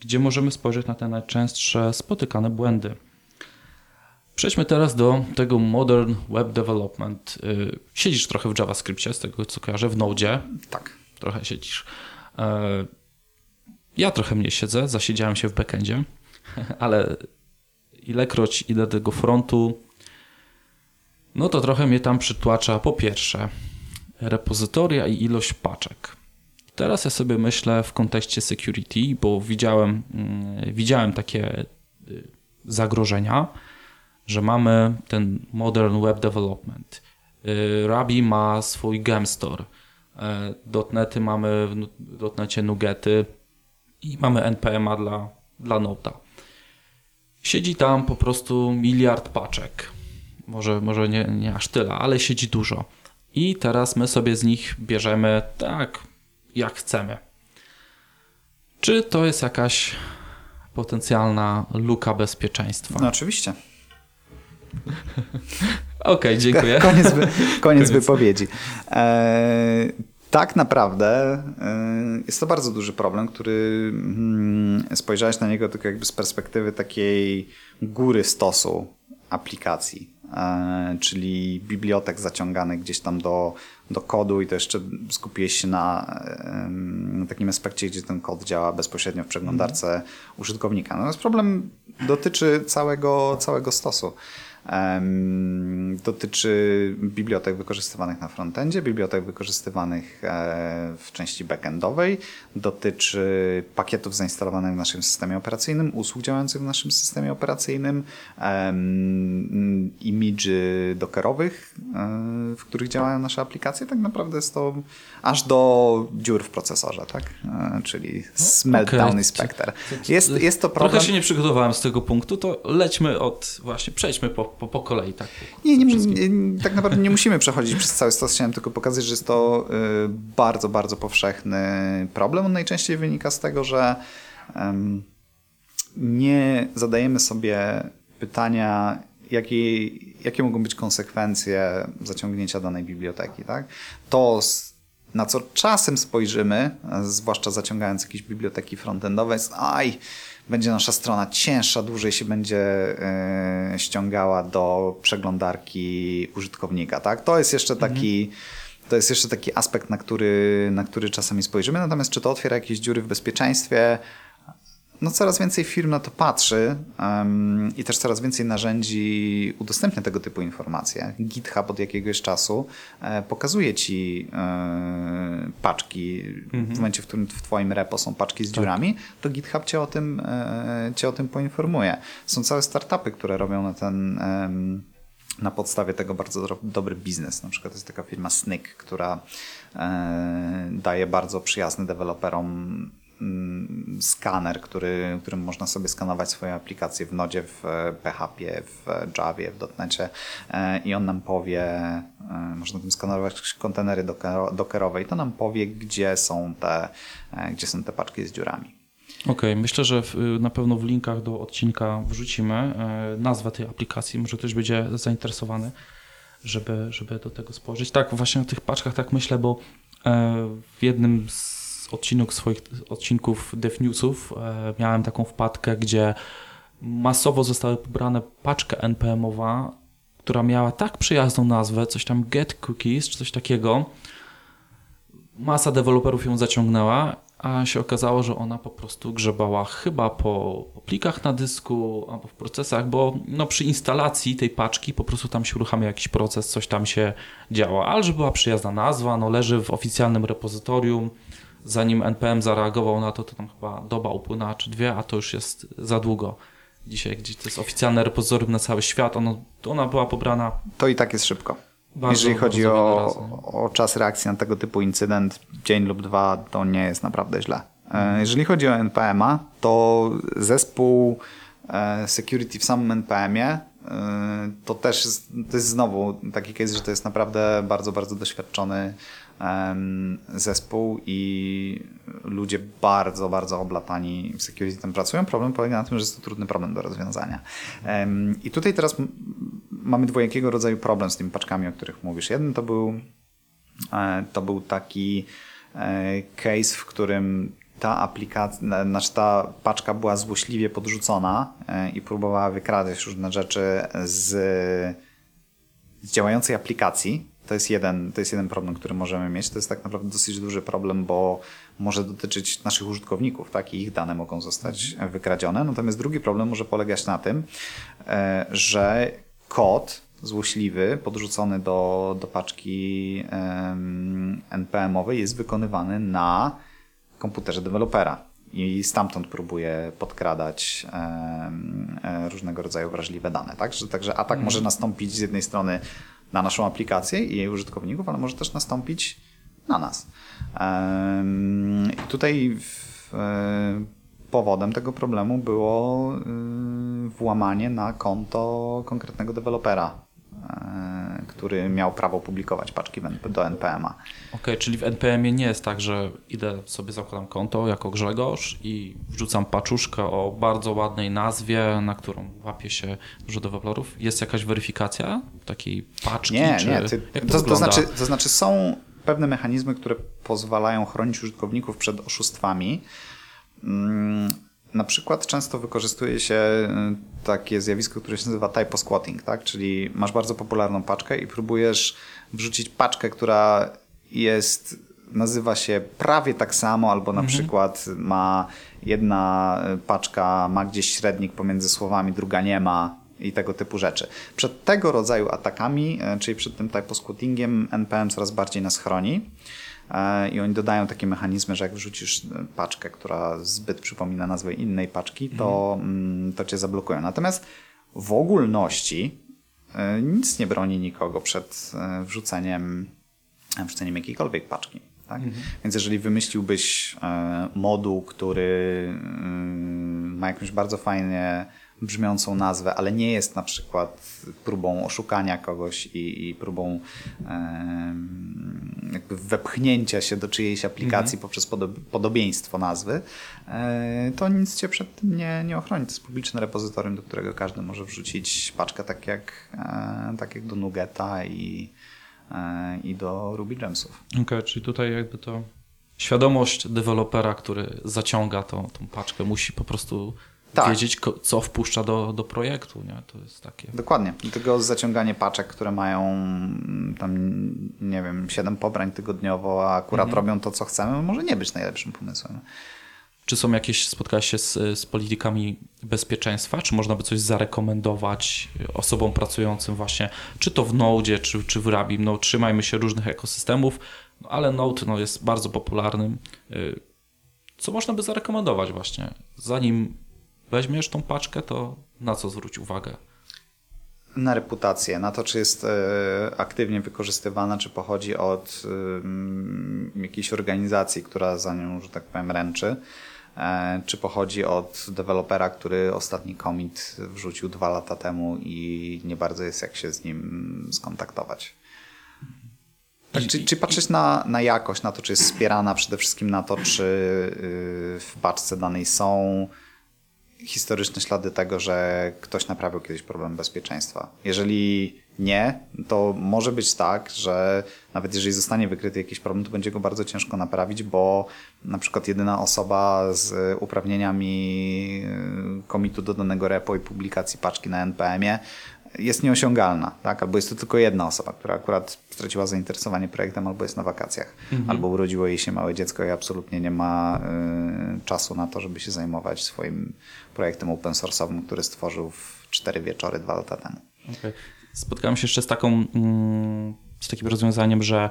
gdzie możemy spojrzeć na te najczęstsze spotykane błędy. Przejdźmy teraz do tego modern web development. Siedzisz trochę w JavaScriptie, z tego co kojarzę, w Node. Tak. Trochę siedzisz. Ja trochę mniej siedzę, zasiedziałem się w backendzie, ale ilekroć idę do tego frontu, no to trochę mnie tam przytłacza po pierwsze repozytoria i ilość paczek. Teraz ja sobie myślę w kontekście security, bo widziałem takie zagrożenia, że mamy ten modern web development. Ruby ma swój gemstore, dotnety mamy w dotnecie nugety i mamy NPM-a dla Node'a. Siedzi tam po prostu miliard paczek. Może nie aż tyle, ale siedzi dużo. I teraz my sobie z nich bierzemy tak jak chcemy. Czy to jest jakaś potencjalna luka bezpieczeństwa? No oczywiście. Okej, dziękuję. Koniec wypowiedzi. Tak naprawdę jest to bardzo duży problem, który spojrzałeś na niego tylko jakby z perspektywy takiej góry stosu aplikacji, czyli bibliotek zaciąganych gdzieś tam do kodu i to jeszcze skupiłeś się na takim aspekcie, gdzie ten kod działa bezpośrednio w przeglądarce użytkownika. Natomiast problem dotyczy całego stosu. Dotyczy bibliotek wykorzystywanych na frontendzie, bibliotek wykorzystywanych w części backendowej, dotyczy pakietów zainstalowanych w naszym systemie operacyjnym, usług działających w naszym systemie operacyjnym, imidży dockerowych, w których działają nasze aplikacje. Tak naprawdę jest to aż do dziur w procesorze, tak? Czyli Meltdown i Spectre. Jest to problem. Trochę się nie przygotowałem z tego punktu, to przejdźmy po kolei, tak? Nie, tak naprawdę nie musimy przechodzić przez cały stos. Chciałem tylko pokazać, że jest to bardzo, bardzo powszechny problem. On najczęściej wynika z tego, że nie zadajemy sobie pytania, jakie mogą być konsekwencje zaciągnięcia danej biblioteki, tak? To, na co czasem spojrzymy, zwłaszcza zaciągając jakieś biblioteki frontendowe, jest będzie nasza strona cięższa, dłużej się będzie ściągała do przeglądarki użytkownika, tak? To jest jeszcze taki, aspekt, na który czasami spojrzymy. Natomiast czy to otwiera jakieś dziury w bezpieczeństwie? No coraz więcej firm na to patrzy i też coraz więcej narzędzi udostępnia tego typu informacje. GitHub od jakiegoś czasu pokazuje ci paczki. W momencie, w którym w twoim repo są paczki z dziurami, to GitHub cię o tym poinformuje. Są całe startupy, które robią na podstawie tego bardzo dobry biznes. Na przykład jest taka firma Snyk, która daje bardzo przyjazny deweloperom skaner, którym można sobie skanować swoje aplikacje w Nodzie, w PHP, w Javie, w dotnecie i on nam powie, można tym skanować kontenery dockerowe i to nam powie, gdzie są te paczki z dziurami. Okej, myślę, że na pewno w linkach do odcinka wrzucimy nazwę tej aplikacji, może ktoś będzie zainteresowany, żeby do tego spojrzeć. Tak, właśnie o tych paczkach tak myślę, bo w jednym z odcinków DevNewsów miałem taką wpadkę, gdzie masowo zostały pobrane paczka NPM-owa, która miała tak przyjazną nazwę, coś tam get cookies, czy coś takiego. Masa deweloperów ją zaciągnęła, a się okazało, że ona po prostu grzebała chyba po plikach na dysku albo w procesach, bo no przy instalacji tej paczki po prostu tam się uruchamia jakiś proces, coś tam się działo. Ale że była przyjazna nazwa, no leży w oficjalnym repozytorium, zanim NPM zareagował na to, to tam chyba doba upłynęła czy dwie, a to już jest za długo. Dzisiaj gdzieś to jest oficjalne repozytorium na cały świat, ona była pobrana... To i tak jest szybko. Bardzo, jeżeli chodzi o czas reakcji na tego typu incydent, dzień lub dwa, to nie jest naprawdę źle. Jeżeli chodzi o NPM-a, to zespół security w samym NPM-ie to też to jest znowu taki case, że to jest naprawdę bardzo, bardzo doświadczony zespół i ludzie bardzo, bardzo oblatani w security tam pracują. Problem polega na tym, że jest to trudny problem do rozwiązania. I tutaj teraz mamy dwojakiego rodzaju problem z tymi paczkami, o których mówisz. Jeden to był taki case, w którym ta paczka była złośliwie podrzucona i próbowała wykradać różne rzeczy z działającej aplikacji. To jest jeden problem, który możemy mieć. To jest tak naprawdę dosyć duży problem, bo może dotyczyć naszych użytkowników, tak? I ich dane mogą zostać wykradzione. Natomiast drugi problem może polegać na tym, że kod złośliwy podrzucony do paczki NPM-owej jest wykonywany na komputerze dewelopera i stamtąd próbuje podkradać różnego rodzaju wrażliwe dane. Także atak może nastąpić z jednej strony na naszą aplikację i jej użytkowników, ale może też nastąpić na nas. Tutaj powodem tego problemu było włamanie na konto konkretnego dewelopera, który miał prawo publikować paczki do NPM-a. Okej, czyli w NPM-ie nie jest tak, że idę sobie, zakładam konto jako Grzegorz i wrzucam paczuszkę o bardzo ładnej nazwie, na którą łapie się dużo deweloperów. Jest jakaś weryfikacja takiej paczki? To znaczy są pewne mechanizmy, które pozwalają chronić użytkowników przed oszustwami. Na przykład często wykorzystuje się takie zjawisko, które się nazywa typo squatting, tak? Czyli masz bardzo popularną paczkę i próbujesz wrzucić paczkę, która nazywa się prawie tak samo, albo na przykład ma jedna paczka, ma gdzieś średnik pomiędzy słowami, druga nie ma i tego typu rzeczy. Przed tego rodzaju atakami, czyli przed tym typo squattingiem, NPM coraz bardziej nas chroni. I oni dodają takie mechanizmy, że jak wrzucisz paczkę, która zbyt przypomina nazwę innej paczki, to cię zablokują. Natomiast w ogólności nic nie broni nikogo przed wrzuceniem jakiejkolwiek paczki. Tak? Więc jeżeli wymyśliłbyś moduł, który ma jakąś bardzo fajnie brzmiącą nazwę, ale nie jest na przykład próbą oszukania kogoś i próbą jakby wepchnięcia się do czyjejś aplikacji poprzez podobieństwo nazwy, to nic cię przed tym nie ochroni. To jest publiczne repozytorium, do którego każdy może wrzucić paczkę tak jak do Nuggeta i do Ruby Gemsów. Okej, czyli tutaj jakby to świadomość dewelopera, który zaciąga tą paczkę, musi po prostu wiedzieć, co wpuszcza do projektu. Nie? To jest takie... Dokładnie. Dlatego zaciąganie paczek, które mają tam, nie wiem, 7 pobrań tygodniowo, a akurat robią to, co chcemy, może nie być najlepszym pomysłem. Czy są jakieś, spotkałeś się z politykami bezpieczeństwa? Czy można by coś zarekomendować osobom pracującym właśnie, czy to w Node, czy w Rabim? No, trzymajmy się różnych ekosystemów, ale Node jest bardzo popularnym. Co można by zarekomendować właśnie? Zanim weźmiesz tą paczkę, to na co zwróć uwagę? Na reputację, na to, czy jest aktywnie wykorzystywana, czy pochodzi od jakiejś organizacji, która za nią, że tak powiem, ręczy, czy pochodzi od dewelopera, który ostatni commit wrzucił 2 lata temu i nie bardzo jest jak się z nim skontaktować. Tak, czy patrzeć na jakość, na to, czy jest wspierana, przede wszystkim na to, czy w paczce danej są historyczne ślady tego, że ktoś naprawił kiedyś problem bezpieczeństwa. Jeżeli nie, to może być tak, że nawet jeżeli zostanie wykryty jakiś problem, to będzie go bardzo ciężko naprawić, bo na przykład jedyna osoba z uprawnieniami commitu do danego repo i publikacji paczki na NPM-ie jest nieosiągalna, tak? Albo jest to tylko jedna osoba, która akurat straciła zainteresowanie projektem, albo jest na wakacjach, albo urodziło jej się małe dziecko i absolutnie nie ma czasu na to, żeby się zajmować swoim projektem open source'owym, który stworzył w 4 wieczory 2 lata temu. Okay. Spotkałem się jeszcze z takim rozwiązaniem, że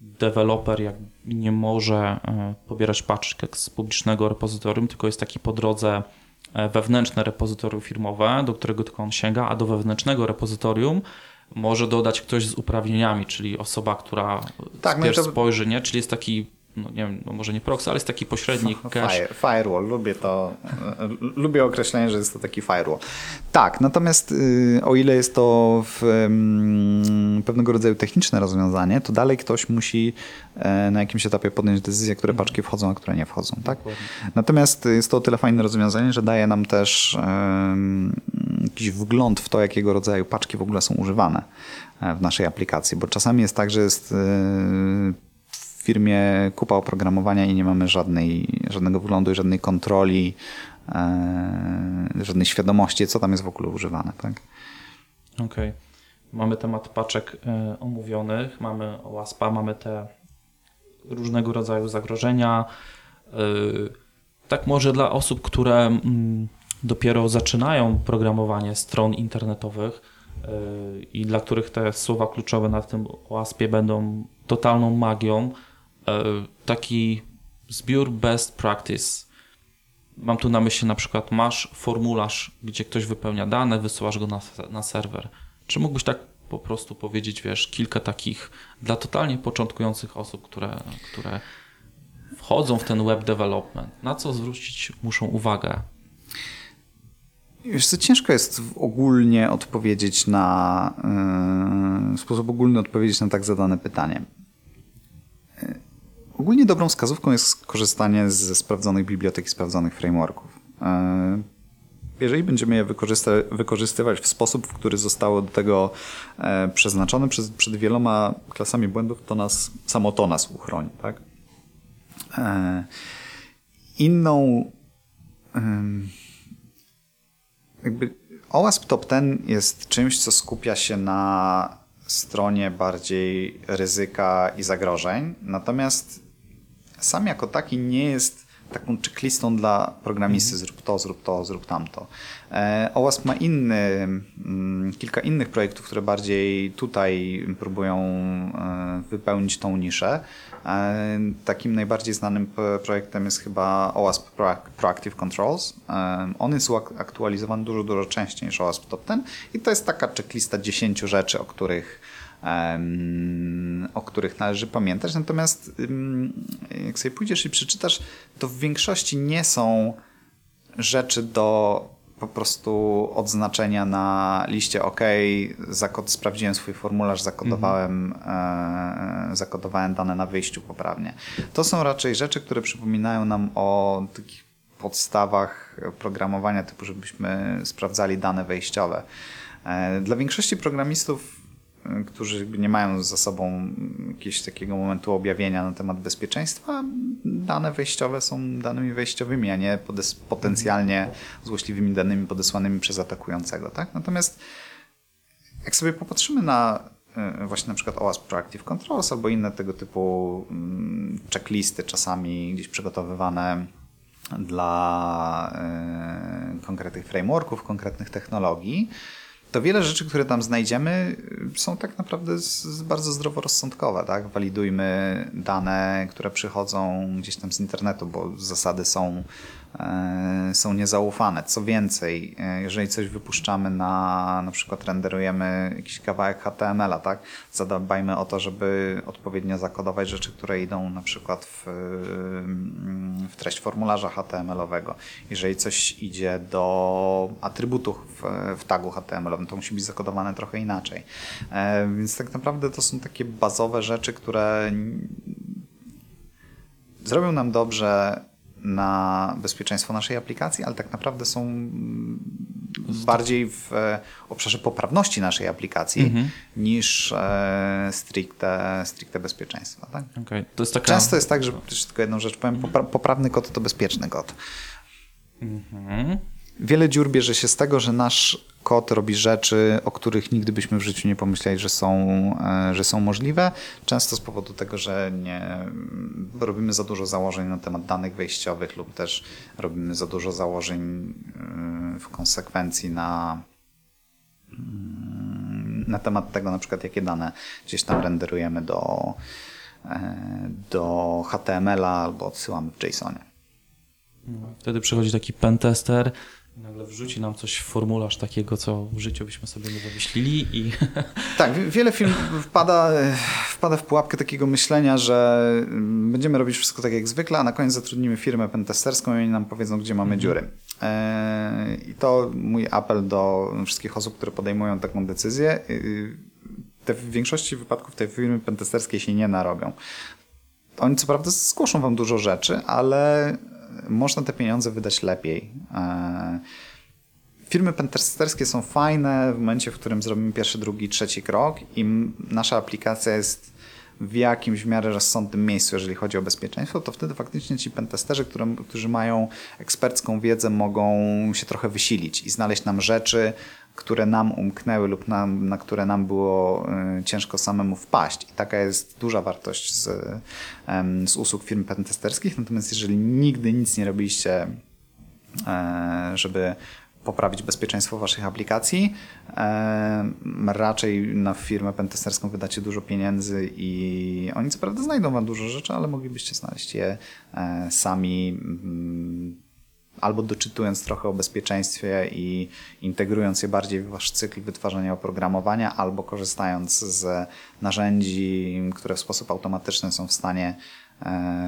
deweloper nie może pobierać paczek z publicznego repozytorium, tylko jest taki po drodze wewnętrzne repozytorium firmowe, do którego tylko on sięga, a do wewnętrznego repozytorium może dodać ktoś z uprawnieniami, czyli osoba, która spojrzy, nie? Czyli jest taki, no nie wiem, no może nie proxy, ale jest taki pośrednik cache. Firewall, lubię to, lubię określenie, że jest to taki firewall. Tak, natomiast o ile jest to pewnego rodzaju techniczne rozwiązanie, to dalej ktoś musi na jakimś etapie podjąć decyzję, które paczki wchodzą, a które nie wchodzą. Tak? Natomiast jest to o tyle fajne rozwiązanie, że daje nam też jakiś wgląd w to, jakiego rodzaju paczki w ogóle są używane w naszej aplikacji, bo czasami jest tak, że jest w firmie kupa oprogramowania i nie mamy żadnego wglądu i żadnej kontroli, żadnej świadomości, co tam jest w ogóle używane. Tak? Okej. Mamy temat paczek omówionych, mamy OWASP-a, mamy te różnego rodzaju zagrożenia. Tak może dla osób, które dopiero zaczynają programowanie stron internetowych, i dla których te słowa kluczowe na tym OWASP-ie będą totalną magią, taki zbiór best practice. Mam tu na myśli na przykład masz formularz, gdzie ktoś wypełnia dane, wysyłasz go na serwer. Czy mógłbyś tak po prostu powiedzieć, wiesz, kilka takich dla totalnie początkujących osób, które wchodzą w ten web development, na co zwrócić muszą uwagę? Wiesz co, ciężko jest ogólnie odpowiedzieć w sposób ogólny odpowiedzieć na tak zadane pytanie. Ogólnie dobrą wskazówką jest korzystanie ze sprawdzonych bibliotek i sprawdzonych frameworków. Jeżeli będziemy je wykorzystywać w sposób, w który zostało do tego przeznaczone przed wieloma klasami błędów, to to nas uchroni. Tak? OWASP Top 10 jest czymś, co skupia się na stronie bardziej ryzyka i zagrożeń, natomiast sam jako taki nie jest taką checklistą dla programisty, zrób to, zrób to, zrób tamto. OWASP ma kilka innych projektów, które bardziej tutaj próbują wypełnić tą niszę. Takim najbardziej znanym projektem jest chyba OWASP Proactive Controls. On jest aktualizowany dużo częściej niż OWASP Top 10 i to jest taka checklista 10 rzeczy, o których należy pamiętać. Natomiast jak sobie pójdziesz i przeczytasz, to w większości nie są rzeczy do po prostu odznaczenia na liście OK, sprawdziłem swój formularz, zakodowałem dane na wyjściu poprawnie. To są raczej rzeczy, które przypominają nam o takich podstawach programowania, typu żebyśmy sprawdzali dane wejściowe. Dla większości programistów, którzy nie mają za sobą jakiegoś takiego momentu objawienia na temat bezpieczeństwa, dane wejściowe są danymi wejściowymi, a nie potencjalnie złośliwymi danymi podesłanymi przez atakującego. Tak? Natomiast jak sobie popatrzymy na właśnie na przykład OWASP Proactive Controls albo inne tego typu checklisty, czasami gdzieś przygotowywane dla konkretnych frameworków, konkretnych technologii, to wiele rzeczy, które tam znajdziemy, są tak naprawdę bardzo zdroworozsądkowe. Tak? Walidujmy dane, które przychodzą gdzieś tam z internetu, bo zasady są niezaufane. Co więcej, jeżeli coś wypuszczamy na przykład renderujemy jakiś kawałek HTML-a, tak? Zadbajmy o to, żeby odpowiednio zakodować rzeczy, które idą na przykład w treść formularza HTML-owego. Jeżeli coś idzie do atrybutów w tagu HTML-owym, to musi być zakodowane trochę inaczej. Więc tak naprawdę to są takie bazowe rzeczy, które zrobią nam dobrze na bezpieczeństwo naszej aplikacji, ale tak naprawdę są bardziej w obszarze poprawności naszej aplikacji niż stricte bezpieczeństwa. Tak? Okay. To jest Często jest tak, że tylko jedną rzecz powiem, poprawny kod to bezpieczny kod. Wiele dziur bierze się z tego, że nasz kod robi rzeczy, o których nigdy byśmy w życiu nie pomyśleli, że są możliwe. Często z powodu tego, że nie robimy za dużo założeń na temat danych wejściowych lub też robimy za dużo założeń w konsekwencji na temat tego, na przykład jakie dane gdzieś tam renderujemy do HTML-a albo odsyłamy w JSON-ie. Wtedy przychodzi taki pentester i nagle wrzuci nam coś w formularz takiego, co w życiu byśmy sobie nie wymyślili. I... Tak, wiele firm wpada w pułapkę takiego myślenia, że będziemy robić wszystko tak jak zwykle, a na koniec zatrudnimy firmę pentesterską i oni nam powiedzą, gdzie mamy dziury. I to mój apel do wszystkich osób, które podejmują taką decyzję. W większości wypadków tej firmy pentesterskiej się nie narobią. Oni co prawda zgłoszą wam dużo rzeczy, ale można te pieniądze wydać lepiej. Firmy pentesterskie są fajne w momencie, w którym zrobimy pierwszy, drugi, trzeci krok i nasza aplikacja jest w jakimś w miarę rozsądnym miejscu, jeżeli chodzi o bezpieczeństwo, to wtedy faktycznie ci pentesterzy, którzy mają ekspercką wiedzę, mogą się trochę wysilić i znaleźć nam rzeczy, które nam umknęły lub na które nam było ciężko samemu wpaść. I taka jest duża wartość z usług firm pentesterskich. Natomiast jeżeli nigdy nic nie robiliście, żeby poprawić bezpieczeństwo waszych aplikacji, raczej na firmę pentesterską wydacie dużo pieniędzy i oni co prawda znajdą wam dużo rzeczy, ale moglibyście znaleźć je sami, albo doczytując trochę o bezpieczeństwie i integrując je bardziej w wasz cykl wytwarzania oprogramowania, albo korzystając z narzędzi, które w sposób automatyczny są w stanie,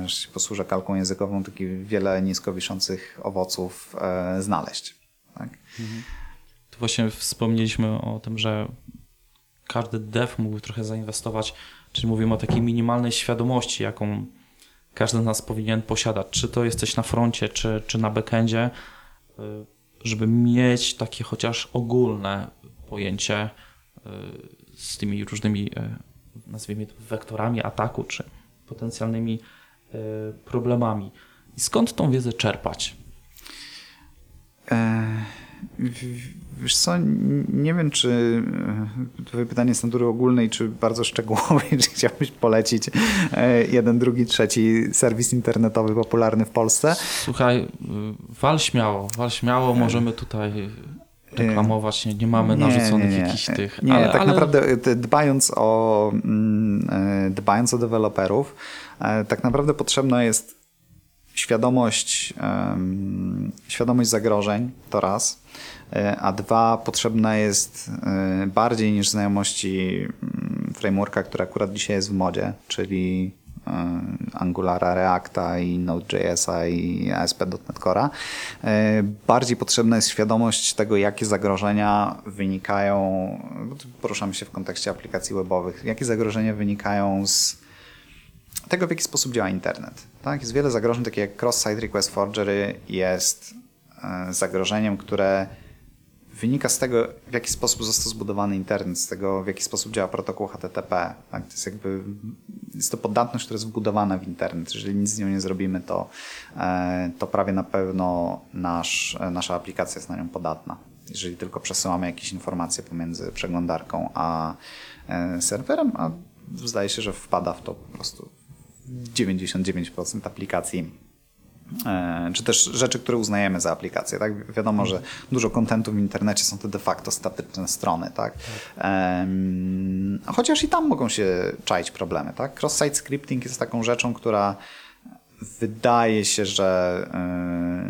że się posłużę kalką językową, takie wiele nisko wiszących owoców znaleźć. Tak? Mhm. Tu właśnie wspomnieliśmy o tym, że każdy dev mógł trochę zainwestować, czyli mówimy o takiej minimalnej świadomości, jaką każdy z nas powinien posiadać, czy to jesteś na froncie, czy na backendzie, żeby mieć takie chociaż ogólne pojęcie z tymi różnymi, nazwijmy to, wektorami ataku, czy potencjalnymi problemami. I skąd tą wiedzę czerpać? Wiesz co, nie wiem, czy twoje pytanie jest natury ogólnej, czy bardzo szczegółowej, czy chciałbyś polecić jeden, drugi, trzeci serwis internetowy popularny w Polsce. Słuchaj, wal śmiało, możemy tutaj reklamować, nie mamy narzuconych jakichś tych... Nie, ale, tak naprawdę dbając o deweloperów, tak naprawdę potrzebna jest świadomość zagrożeń, to raz, a dwa, potrzebna jest bardziej niż znajomości frameworka, który akurat dzisiaj jest w modzie, czyli Angulara, Reacta i Node.jsa i ASP.NET Core'a. Bardziej potrzebna jest świadomość tego, jakie zagrożenia wynikają, poruszamy się w kontekście aplikacji webowych, jakie zagrożenia wynikają z tego, w jaki sposób działa internet. Tak? Jest wiele zagrożeń, takich jak cross-site request forgery, jest zagrożeniem, które wynika z tego, w jaki sposób został zbudowany internet, z tego, w jaki sposób działa protokół HTTP. Tak? To jest jakby, jest to podatność, która jest wbudowana w internet. Jeżeli nic z nią nie zrobimy, to prawie na pewno nasza aplikacja jest na nią podatna. Jeżeli tylko przesyłamy jakieś informacje pomiędzy przeglądarką a serwerem, a zdaje się, że wpada w to po prostu 99% aplikacji, czy też rzeczy, które uznajemy za aplikacje. Tak? Wiadomo, że dużo kontentu w internecie są to de facto statyczne strony. Tak? Chociaż i tam mogą się czaić problemy. Tak? Cross-site scripting jest taką rzeczą, która wydaje się, że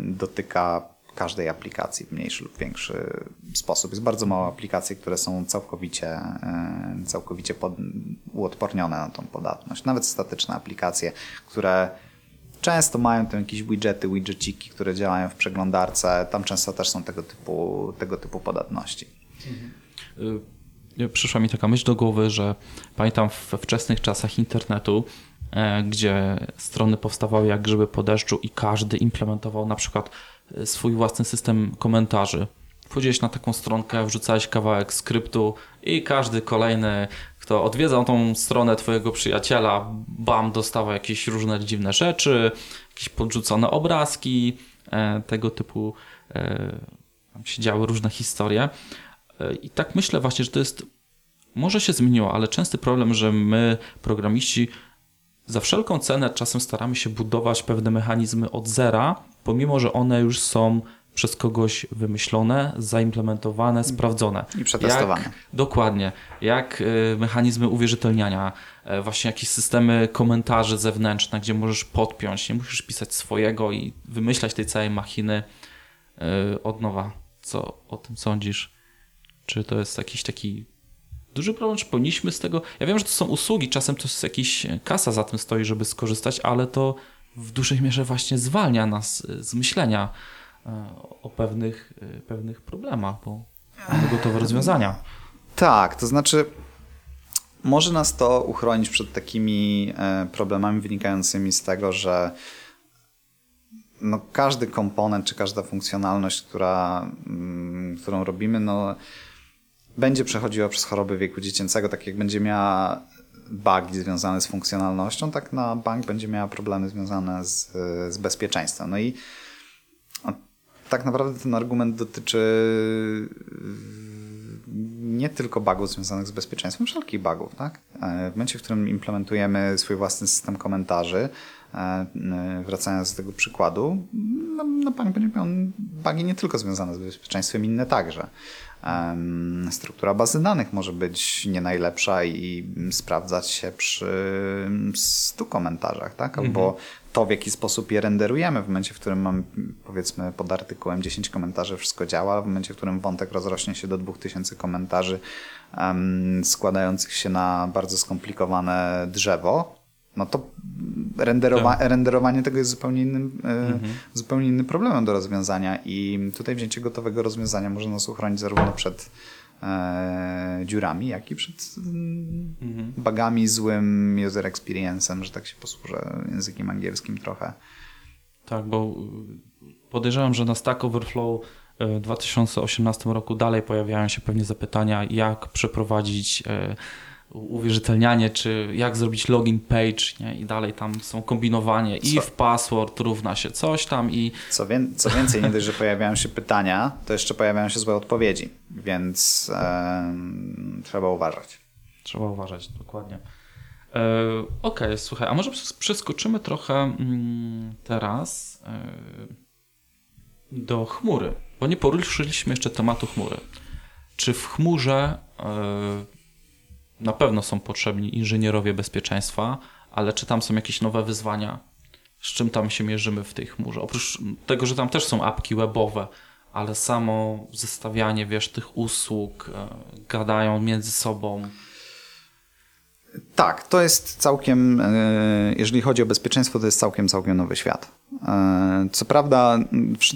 dotyka każdej aplikacji w mniejszy lub większy sposób. Jest bardzo mało aplikacji, które są całkowicie uodpornione na tą podatność. Nawet statyczne aplikacje, które często mają tam jakieś widgeciki, które działają w przeglądarce, tam często też są tego typu podatności. Mhm. Przyszła mi taka myśl do głowy, że pamiętam we wczesnych czasach internetu, gdzie strony powstawały jak grzyby po deszczu i każdy implementował na przykład swój własny system komentarzy. Wchodziłeś na taką stronkę, wrzucałeś kawałek skryptu i każdy kolejny, kto odwiedzał tą stronę twojego przyjaciela, bam, dostawał jakieś różne dziwne rzeczy, jakieś podrzucone obrazki, tego typu się działy różne historie. I tak myślę właśnie, że to jest, może się zmieniło, ale częsty problem, że my programiści za wszelką cenę czasem staramy się budować pewne mechanizmy od zera, pomimo że one już są przez kogoś wymyślone, zaimplementowane, sprawdzone. I przetestowane. Dokładnie. Jak mechanizmy uwierzytelniania, właśnie jakieś systemy komentarzy zewnętrzne, gdzie możesz podpiąć, nie musisz pisać swojego i wymyślać tej całej machiny od nowa. Co o tym sądzisz? Czy to jest jakiś taki duży problem? Czy powinniśmy z tego... Ja wiem, że to są usługi, czasem to jest jakaś kasa za tym stoi, żeby skorzystać, ale to w dużej mierze właśnie zwalnia nas z myślenia o pewnych problemach, bo mamy gotowe rozwiązania. Tak, to znaczy może nas to uchronić przed takimi problemami wynikającymi z tego, że no każdy komponent czy każda funkcjonalność, którą robimy, no będzie przechodziła przez choroby wieku dziecięcego. Tak jak będzie miała bugi związane z funkcjonalnością, tak na bank będzie miała problemy związane z bezpieczeństwem. No i tak naprawdę ten argument dotyczy nie tylko bugów związanych z bezpieczeństwem, wszelkich bugów, tak? W momencie, w którym implementujemy swój własny system komentarzy, wracając z tego przykładu, no bank będzie miał bugi nie tylko związane z bezpieczeństwem, inne także. Struktura bazy danych może być nie najlepsza i sprawdzać się przy 100 komentarzach, tak? Albo to, w jaki sposób je renderujemy. W momencie, w którym mam, powiedzmy, pod artykułem 10 komentarzy, wszystko działa. W momencie, w którym wątek rozrośnie się do 2000 komentarzy składających się na bardzo skomplikowane drzewo, no to renderowanie tego jest zupełnie innym problemem do rozwiązania i tutaj wzięcie gotowego rozwiązania może nas uchronić zarówno przed dziurami, jak i przed bugami, złym user experience'em, że tak się posłużę językiem angielskim trochę. Tak, bo podejrzewam, że na Stack Overflow w 2018 roku dalej pojawiają się pewnie zapytania, jak przeprowadzić uwierzytelnianie, czy jak zrobić login page, nie? I dalej tam są kombinowanie i w password równa się coś tam i... Co więcej, nie dość, że pojawiają się pytania, to jeszcze pojawiają się złe odpowiedzi, więc trzeba uważać. Trzeba uważać, dokładnie. Okej, słuchaj, a może przeskoczymy trochę teraz do chmury, bo nie poruszyliśmy jeszcze tematu chmury. Czy w chmurze na pewno są potrzebni inżynierowie bezpieczeństwa, ale czy tam są jakieś nowe wyzwania? Z czym tam się mierzymy w tej chmurze? Oprócz tego, że tam też są apki webowe, ale samo zestawianie, wiesz, tych usług, gadają między sobą. Tak, to jest całkiem, jeżeli chodzi o bezpieczeństwo, to jest całkiem nowy świat. Co prawda,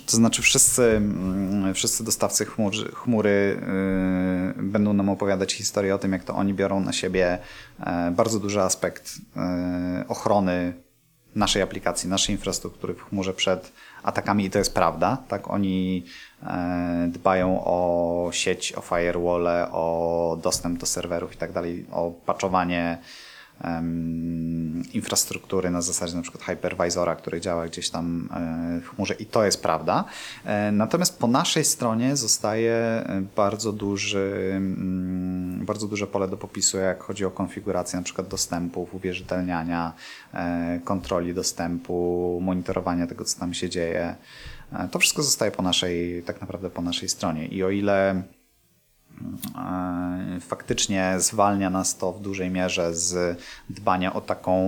to znaczy wszyscy dostawcy chmury będą nam opowiadać historię o tym, jak to oni biorą na siebie bardzo duży aspekt ochrony naszej aplikacji, naszej infrastruktury w chmurze przed atakami i to jest prawda. Tak, oni dbają o sieć, o firewall'e, o dostęp do serwerów i tak dalej, o patchowanie infrastruktury na zasadzie na przykład hypervisora, który działa gdzieś tam w chmurze i to jest prawda. Natomiast po naszej stronie zostaje bardzo duże pole do popisu, jak chodzi o konfigurację na przykład dostępów, uwierzytelniania, kontroli dostępu, monitorowania tego, co tam się dzieje. To wszystko zostaje tak naprawdę po naszej stronie i o ile faktycznie zwalnia nas to w dużej mierze z dbania o taką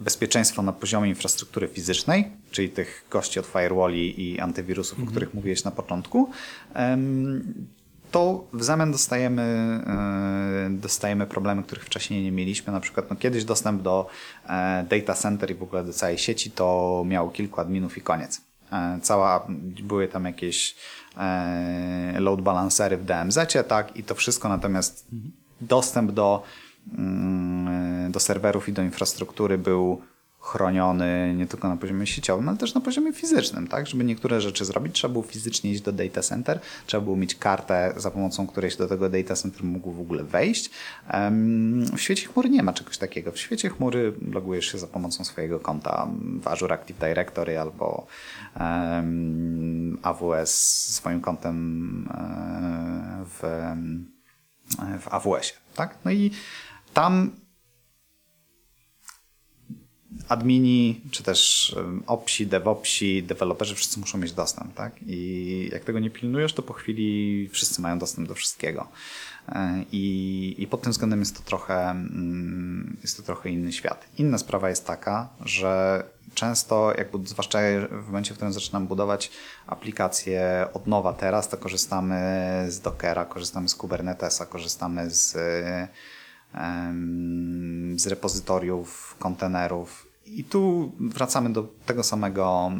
bezpieczeństwo na poziomie infrastruktury fizycznej, czyli tych gości od firewalli i antywirusów, o których mówiłeś na początku, to w zamian dostajemy problemy, których wcześniej nie mieliśmy. Na przykład kiedyś dostęp do data center i w ogóle do całej sieci to miało kilku adminów i koniec. Były tam jakieś load balancery w DMZ-cie, tak, i to wszystko, natomiast dostęp do serwerów i do infrastruktury był chroniony nie tylko na poziomie sieciowym, ale też na poziomie fizycznym, tak? Żeby niektóre rzeczy zrobić, trzeba było fizycznie iść do data center, trzeba było mieć kartę, za pomocą której się do tego data center mógł w ogóle wejść. W świecie chmury nie ma czegoś takiego. W świecie chmury logujesz się za pomocą swojego konta w Azure Active Directory albo AWS swoim kontem w AWS-ie, tak? No i tam admini, czy też opsi, devopsi, deweloperzy wszyscy muszą mieć dostęp, tak? I jak tego nie pilnujesz, to po chwili wszyscy mają dostęp do wszystkiego. I pod tym względem jest to trochę inny świat. Inna sprawa jest taka, że często, zwłaszcza w momencie, w którym zaczynam budować aplikacje od nowa teraz, to korzystamy z Dockera, korzystamy z Kubernetesa, korzystamy z repozytoriów, kontenerów. I tu wracamy do tego samego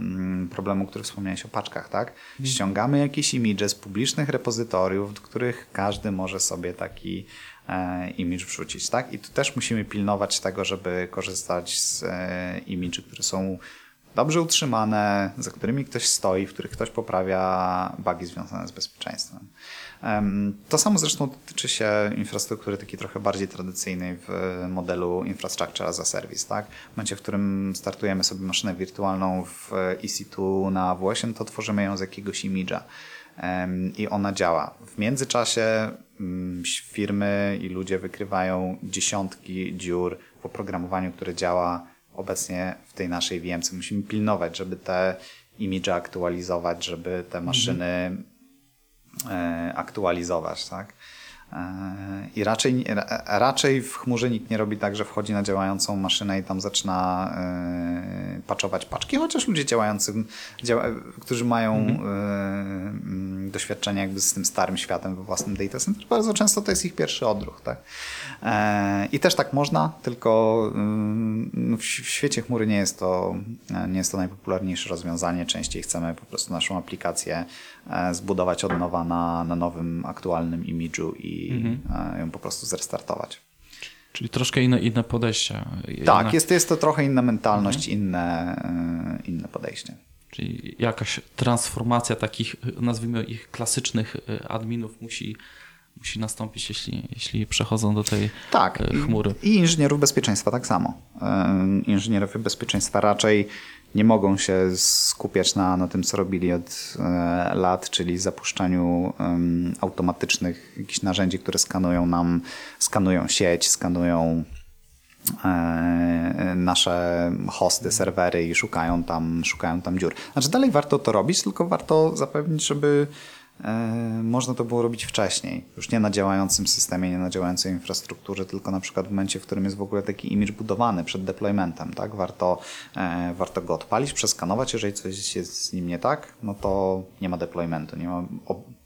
problemu, który wspomniałeś o paczkach, tak? Ściągamy jakieś imidże z publicznych repozytoriów, do których każdy może sobie taki imidż wrzucić, tak? I tu też musimy pilnować tego, żeby korzystać z imidży, które są dobrze utrzymane, za którymi ktoś stoi, w których ktoś poprawia bugi związane z bezpieczeństwem. To samo zresztą dotyczy się infrastruktury takiej trochę bardziej tradycyjnej w modelu infrastructure as a service, tak? W momencie, w którym startujemy sobie maszynę wirtualną w EC2 na AWS-ie, to tworzymy ją z jakiegoś imidża i ona działa. W międzyczasie firmy i ludzie wykrywają dziesiątki dziur w oprogramowaniu, które działa obecnie w tej naszej VM-ce. Musimy pilnować, żeby te imidże aktualizować, żeby te maszyny aktualizować, tak? I raczej w chmurze nikt nie robi tak, że wchodzi na działającą maszynę i tam zaczyna patchować paczki, chociaż ludzie którzy mają doświadczenie jakby z tym starym światem we własnym data center, bardzo często to jest ich pierwszy odruch, tak? I też tak można, tylko w świecie chmury nie jest to najpopularniejsze rozwiązanie. Częściej chcemy po prostu naszą aplikację zbudować od nowa na nowym, aktualnym imidżu i ją po prostu zrestartować. Czyli troszkę inne podejście. Tak, jest to trochę inna mentalność, inne podejście. Czyli jakaś transformacja takich, nazwijmy ich, klasycznych adminów musi nastąpić, jeśli przechodzą do tej chmury. I inżynierów bezpieczeństwa tak samo. Inżynierowie bezpieczeństwa raczej nie mogą się skupiać na tym, co robili od lat, czyli zapuszczaniu automatycznych jakichś narzędzi, które skanują sieć, skanują nasze hosty, serwery i szukają tam dziur. Znaczy dalej warto to robić, tylko warto zapewnić, żeby można to było robić wcześniej. Już nie na działającym systemie, nie na działającej infrastrukturze, tylko na przykład w momencie, w którym jest w ogóle taki image budowany przed deploymentem, tak? Warto go odpalić, przeskanować, jeżeli coś jest z nim nie tak, no to nie ma deploymentu,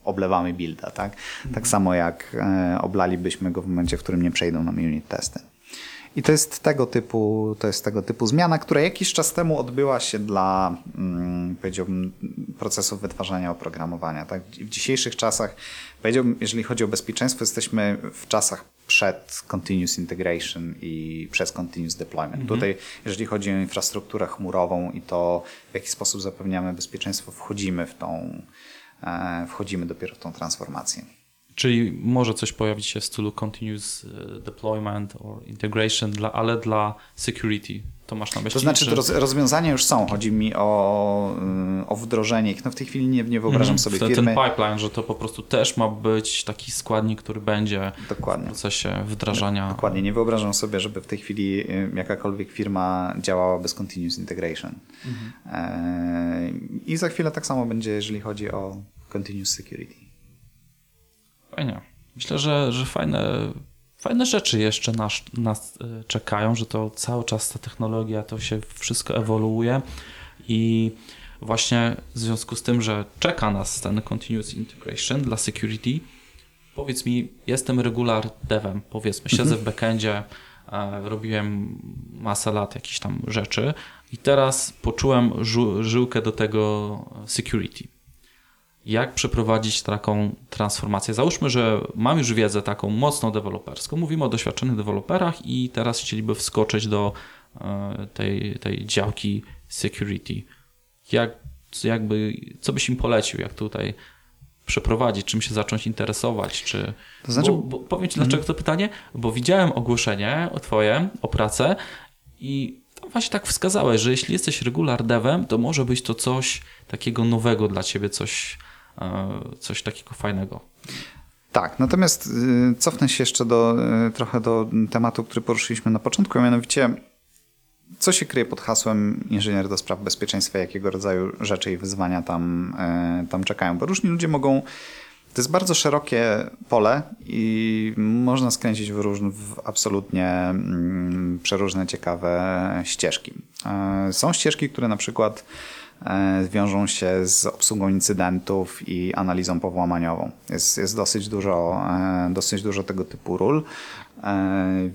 oblewamy builda, tak? Tak samo jak oblalibyśmy go w momencie, w którym nie przejdą nam unit testy. I to jest tego typu zmiana, która jakiś czas temu odbyła się dla, powiedziałbym, procesów wytwarzania oprogramowania. Tak? W dzisiejszych czasach, powiedziałbym, jeżeli chodzi o bezpieczeństwo, jesteśmy w czasach przed continuous integration i przez continuous deployment. Tutaj, jeżeli chodzi o infrastrukturę chmurową i to, w jaki sposób zapewniamy bezpieczeństwo, wchodzimy dopiero w tą transformację. Czyli może coś pojawić się w stylu continuous deployment or integration, ale dla security. To masz na myśli? To znaczy, rozwiązania już są. Chodzi mi o wdrożenie ich. No w tej chwili nie wyobrażam sobie firmy. Ten pipeline, że to po prostu też ma być taki składnik, który będzie w procesie wdrażania. Dokładnie. Nie wyobrażam sobie, żeby w tej chwili jakakolwiek firma działała bez continuous integration. I za chwilę tak samo będzie, jeżeli chodzi o continuous security. Fajnie. Myślę, że fajne rzeczy jeszcze nas czekają, że to cały czas ta technologia, to się wszystko ewoluuje i właśnie w związku z tym, że czeka nas ten continuous integration dla security, powiedz mi, jestem regular devem, powiedzmy, siedzę w backendzie, robiłem masę lat jakichś tam rzeczy i teraz poczułem żyłkę do tego security. Jak przeprowadzić taką transformację? Załóżmy, że mam już wiedzę taką mocno deweloperską. Mówimy o doświadczonych deweloperach i teraz chcieliby wskoczyć do tej działki security. Co byś im polecił, jak tutaj przeprowadzić, czym się zacząć interesować? Czy... To znaczy... bo powiem ci, dlaczego to pytanie? Bo widziałem ogłoszenie twoje o pracę i właśnie tak wskazałeś, że jeśli jesteś regular devem, to może być to coś takiego nowego dla ciebie, coś takiego fajnego. Tak, natomiast cofnę się jeszcze trochę do tematu, który poruszyliśmy na początku, a mianowicie co się kryje pod hasłem inżynier do spraw bezpieczeństwa, jakiego rodzaju rzeczy i wyzwania tam czekają, bo różni ludzie mogą... To jest bardzo szerokie pole i można skręcić w absolutnie przeróżne, ciekawe ścieżki. Są ścieżki, które na przykład wiążą się z obsługą incydentów i analizą powłamaniową. Jest dosyć dużo tego typu ról,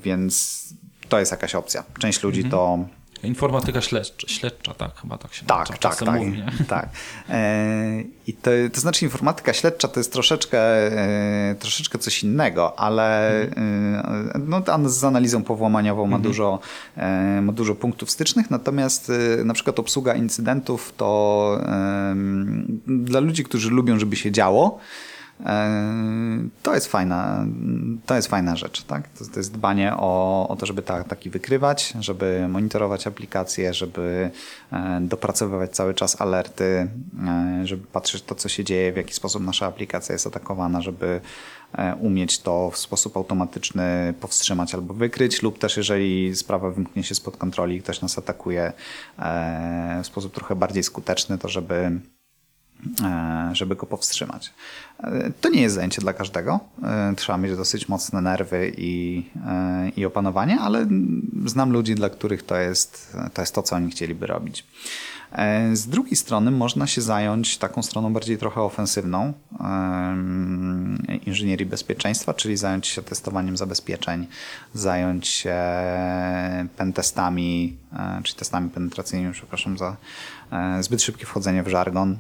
więc to jest jakaś opcja. Część ludzi to... Informatyka śledcza, tak? Chyba tak się tak mówi. Tak. I to znaczy informatyka śledcza to jest troszeczkę coś innego, ale z analizą powłamaniową ma dużo punktów stycznych, natomiast na przykład obsługa incydentów to dla ludzi, którzy lubią, żeby się działo, to jest fajna rzecz, tak? To jest dbanie o to, żeby ataki wykrywać, żeby monitorować aplikacje, żeby dopracowywać cały czas alerty, żeby patrzeć to, co się dzieje, w jaki sposób nasza aplikacja jest atakowana, żeby umieć to w sposób automatyczny powstrzymać albo wykryć, lub też jeżeli sprawa wymknie się spod kontroli i ktoś nas atakuje w sposób trochę bardziej skuteczny, to żeby go powstrzymać. To nie jest zajęcie dla każdego. Trzeba mieć dosyć mocne nerwy i opanowanie, ale znam ludzi, dla których to jest to, co oni chcieliby robić. Z drugiej strony można się zająć taką stroną bardziej trochę ofensywną inżynierii bezpieczeństwa, czyli zająć się testowaniem zabezpieczeń, zająć się pentestami, czy testami penetracyjnymi, przepraszam za zbyt szybkie wchodzenie w żargon,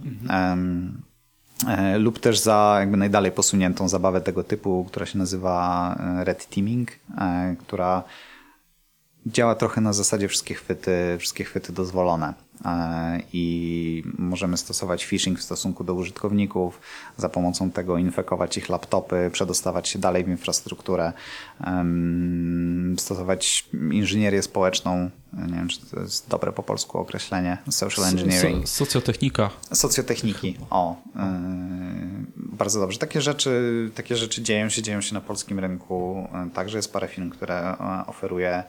lub też za jakby najdalej posuniętą zabawę tego typu, która się nazywa red teaming, która działa trochę na zasadzie wszystkie chwyty dozwolone i możemy stosować phishing w stosunku do użytkowników, za pomocą tego infekować ich laptopy, przedostawać się dalej w infrastrukturę, stosować inżynierię społeczną, nie wiem, czy to jest dobre po polsku określenie, social engineering. Socjotechniki, bardzo dobrze. Takie rzeczy dzieją się na polskim rynku, także jest parę firm, które oferuje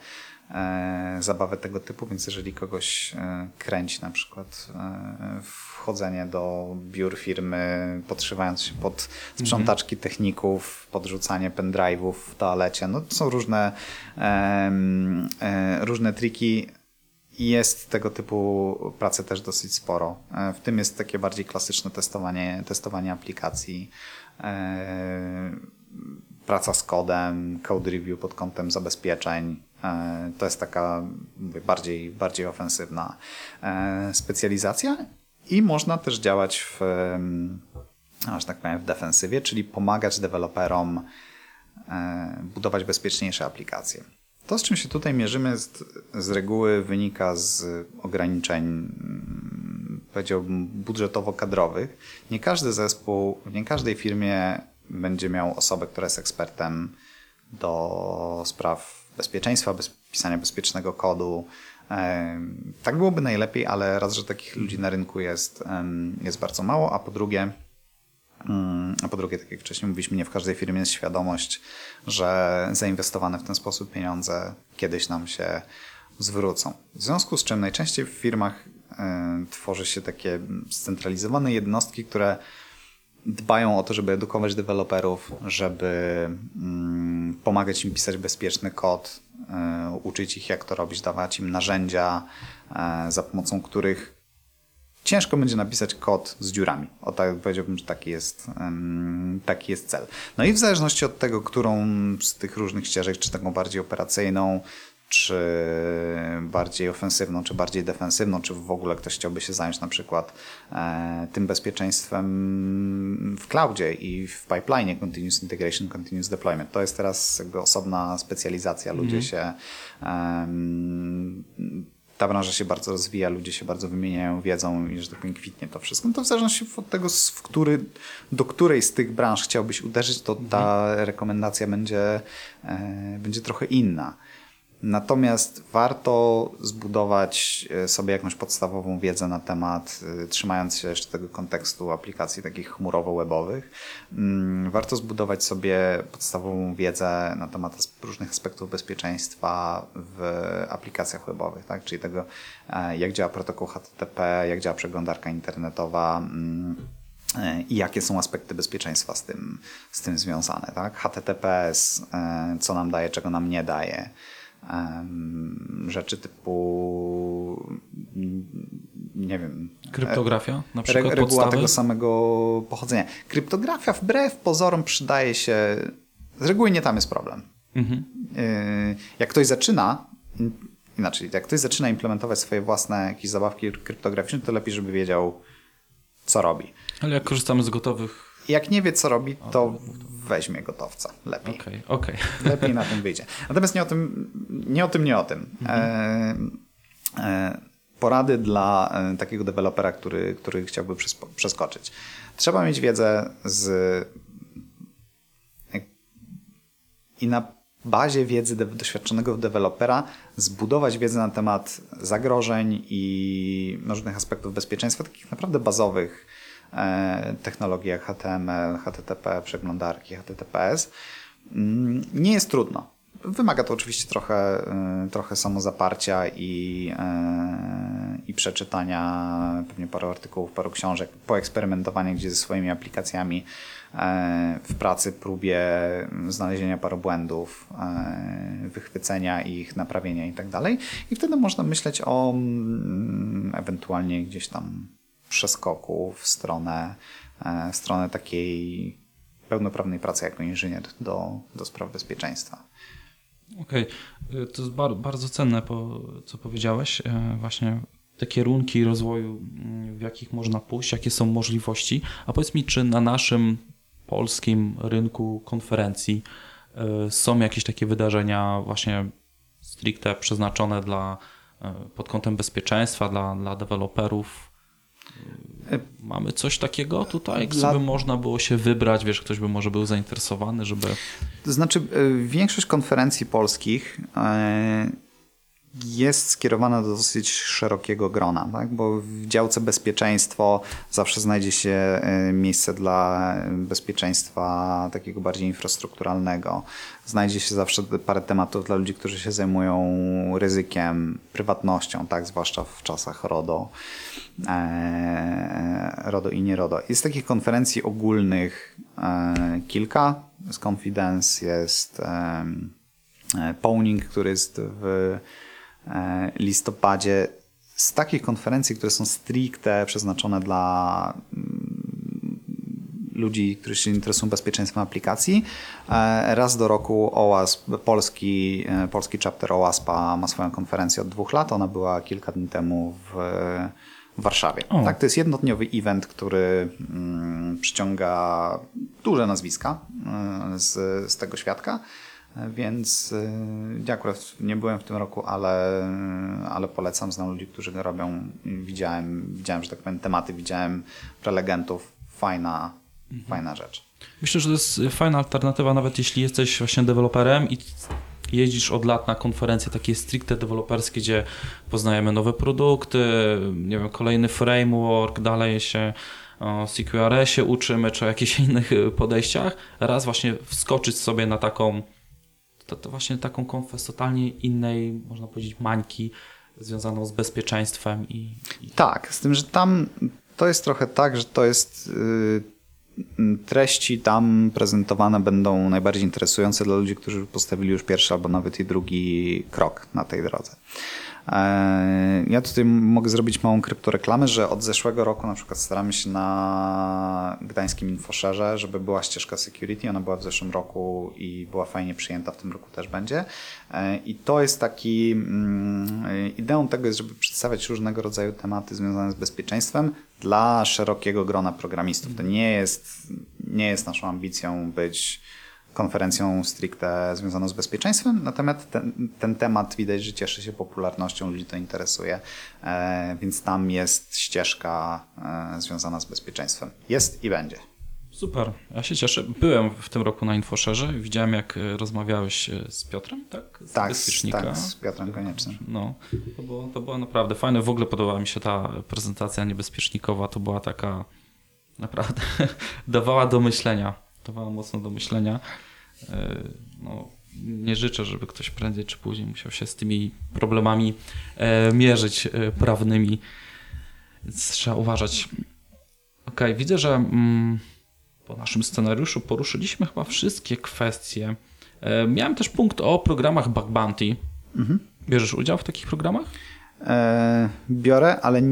zabawę tego typu, więc jeżeli kogoś kręci na przykład wchodzenie do biur firmy, podszywając się pod sprzątaczki techników, podrzucanie pendrive'ów w toalecie, to są różne triki. Jest tego typu pracy też dosyć sporo. W tym jest takie bardziej klasyczne testowanie aplikacji, praca z kodem, code review pod kątem zabezpieczeń. To jest taka bardziej ofensywna specjalizacja i można też działać w defensywie, czyli pomagać deweloperom budować bezpieczniejsze aplikacje. To, z czym się tutaj mierzymy, z reguły wynika z ograniczeń, powiedziałbym, budżetowo-kadrowych. Nie każdy zespół, w nie każdej firmie będzie miał osobę, która jest ekspertem do spraw bezpieczeństwa, pisania bezpiecznego kodu. Tak byłoby najlepiej, ale raz, że takich ludzi na rynku jest bardzo mało, a po drugie, tak jak wcześniej mówiliśmy, nie w każdej firmie jest świadomość, że zainwestowane w ten sposób pieniądze kiedyś nam się zwrócą. W związku z czym najczęściej w firmach tworzy się takie scentralizowane jednostki, które dbają o to, żeby edukować deweloperów, żeby pomagać im pisać bezpieczny kod, uczyć ich, jak to robić, dawać im narzędzia, za pomocą których ciężko będzie napisać kod z dziurami. Powiedziałbym, że taki jest cel. No i w zależności od tego, którą z tych różnych ścieżek, czy taką bardziej operacyjną, czy bardziej ofensywną, czy bardziej defensywną, czy w ogóle ktoś chciałby się zająć na przykład tym bezpieczeństwem w cloudzie i w pipeline'ie continuous integration, continuous deployment. To jest teraz jakby osobna specjalizacja. Ludzie się ta branża się bardzo rozwija, ludzie się bardzo wymieniają wiedzą i że tak powiem kwitnie to wszystko. No to w zależności od tego, do której z tych branż chciałbyś uderzyć, to ta rekomendacja będzie trochę inna. Natomiast warto zbudować sobie jakąś podstawową wiedzę na temat, trzymając się jeszcze tego kontekstu aplikacji takich chmurowo-webowych, warto zbudować sobie podstawową wiedzę na temat różnych aspektów bezpieczeństwa w aplikacjach webowych, tak? Czyli tego, jak działa protokół HTTP, jak działa przeglądarka internetowa, i jakie są aspekty bezpieczeństwa z tym związane, tak? HTTPS, co nam daje, czego nam nie daje. Rzeczy typu, nie wiem, kryptografia na przykład, reguła tego samego pochodzenia. Kryptografia wbrew pozorom przydaje się, z reguły nie tam jest problem. Jak ktoś zaczyna implementować swoje własne jakieś zabawki kryptograficzne, to lepiej, żeby wiedział, co robi. Ale jak korzystamy z gotowych... Jak nie wie, co robi, to weźmie gotowca. Lepiej. Okay. Lepiej na tym wyjdzie. Natomiast nie o tym. Porady dla takiego dewelopera, który chciałby przeskoczyć. Trzeba mieć wiedzę i na bazie wiedzy doświadczonego dewelopera zbudować wiedzę na temat zagrożeń i różnych aspektów bezpieczeństwa, takich naprawdę bazowych, technologii jak HTML, HTTP, przeglądarki, HTTPS. Nie jest trudno. Wymaga to oczywiście trochę samozaparcia i przeczytania pewnie paru artykułów, paru książek, poeksperymentowania gdzieś ze swoimi aplikacjami w pracy, próbie znalezienia paru błędów, wychwycenia ich, naprawienia i tak dalej. I wtedy można myśleć o ewentualnie gdzieś tam przeskoku w stronę takiej pełnoprawnej pracy jako inżynier do spraw bezpieczeństwa. Okej. To jest bardzo cenne, co powiedziałeś. Właśnie te kierunki rozwoju, w jakich można pójść, jakie są możliwości. A powiedz mi, czy na naszym polskim rynku konferencji są jakieś takie wydarzenia właśnie stricte przeznaczone pod kątem bezpieczeństwa dla deweloperów? Mamy coś takiego tutaj, żeby można było się wybrać, wiesz, ktoś by może był zainteresowany, żeby... To znaczy, większość konferencji polskich jest skierowana do dosyć szerokiego grona, tak? Bo w działce bezpieczeństwo zawsze znajdzie się miejsce dla bezpieczeństwa takiego bardziej infrastrukturalnego. Znajdzie się zawsze parę tematów dla ludzi, którzy się zajmują ryzykiem, prywatnością, tak? Zwłaszcza w czasach RODO i nie-RODO. Jest takich konferencji ogólnych kilka. Jest Confidence, jest Powning, który jest w listopadzie. Z takich konferencji, które są stricte przeznaczone dla ludzi, którzy się interesują bezpieczeństwem aplikacji, raz do roku OWASP, polski chapter OWASP-a ma swoją konferencję od 2 lat. Ona była kilka dni temu w Warszawie. Tak, to jest jednodniowy event, który przyciąga duże nazwiska z tego świadka. Więc ja akurat nie byłem w tym roku, ale polecam, znam ludzi, którzy go robią. Widziałem, że tak powiem, tematy, widziałem prelegentów. Fajna rzecz. Myślę, że to jest fajna alternatywa, nawet jeśli jesteś właśnie deweloperem i jeździsz od lat na konferencje takie stricte deweloperskie, gdzie poznajemy nowe produkty, nie wiem, kolejny framework, dalej się o CQRS-ie uczymy, czy o jakichś innych podejściach. Raz właśnie wskoczyć sobie na taką to właśnie taką konfesję totalnie innej, można powiedzieć, mańki związaną z bezpieczeństwem. Tak, z tym, że tam to jest trochę tak, że to jest treści tam prezentowane będą najbardziej interesujące dla ludzi, którzy postawili już pierwszy albo nawet i drugi krok na tej drodze. Ja tutaj mogę zrobić małą kryptoreklamę, że od zeszłego roku na przykład staramy się na gdańskim InfoShare'ze, żeby była ścieżka security, ona była w zeszłym roku i była fajnie przyjęta, w tym roku też będzie. I to jest taki, ideą tego jest, żeby przedstawiać różnego rodzaju tematy związane z bezpieczeństwem dla szerokiego grona programistów. To nie jest naszą ambicją być konferencją stricte związaną z bezpieczeństwem, natomiast ten temat widać, że cieszy się popularnością, ludzi to interesuje, więc tam jest ścieżka związana z bezpieczeństwem. Jest i będzie. Super, ja się cieszę. Byłem w tym roku na InfoShare'ze, widziałem jak rozmawiałeś z Piotrem, tak? Z Piotrem Koniecznym. No, to było naprawdę fajne, w ogóle podobała mi się ta prezentacja niebezpiecznikowa, to była taka naprawdę dawała do myślenia. Dawała mocno do myślenia. No, nie życzę, żeby ktoś prędzej czy później musiał się z tymi problemami mierzyć prawnymi. Więc trzeba uważać. Okej, widzę, że po naszym scenariuszu poruszyliśmy chyba wszystkie kwestie. Miałem też punkt o programach Bug Bounty. Mhm. Bierzesz udział w takich programach? Biorę, ale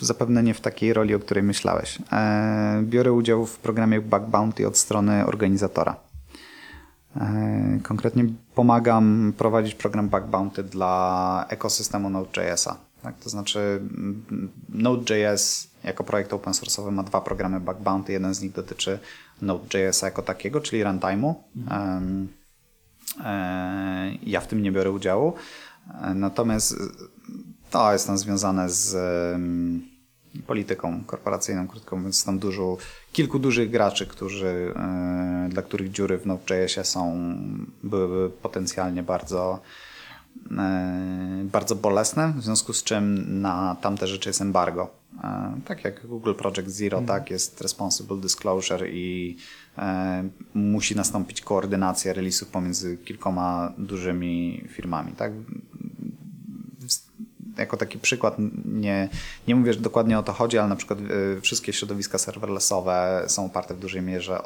zapewne nie w takiej roli, o której myślałeś. Biorę udział w programie Bug Bounty od strony organizatora. Konkretnie pomagam prowadzić program Bug Bounty dla ekosystemu Node.jsa. Tak? To znaczy Node.js jako projekt open source'owy ma dwa programy Bug Bounty. Jeden z nich dotyczy Node.jsa jako takiego, czyli runtime'u. Ja w tym nie biorę udziału. Natomiast to jest tam związane z polityką korporacyjną, krótko mówiąc, tam kilku dużych graczy, dla których dziury w Node.jsie byłyby potencjalnie bardzo, bardzo bolesne, w związku z czym na tamte rzeczy jest embargo. Tak jak Google Project Zero, tak jest responsible disclosure i musi nastąpić koordynacja release'ów pomiędzy kilkoma dużymi firmami. Tak? Jako taki przykład, nie mówię, że dokładnie o to chodzi, ale na przykład wszystkie środowiska serverlessowe są oparte w dużej mierze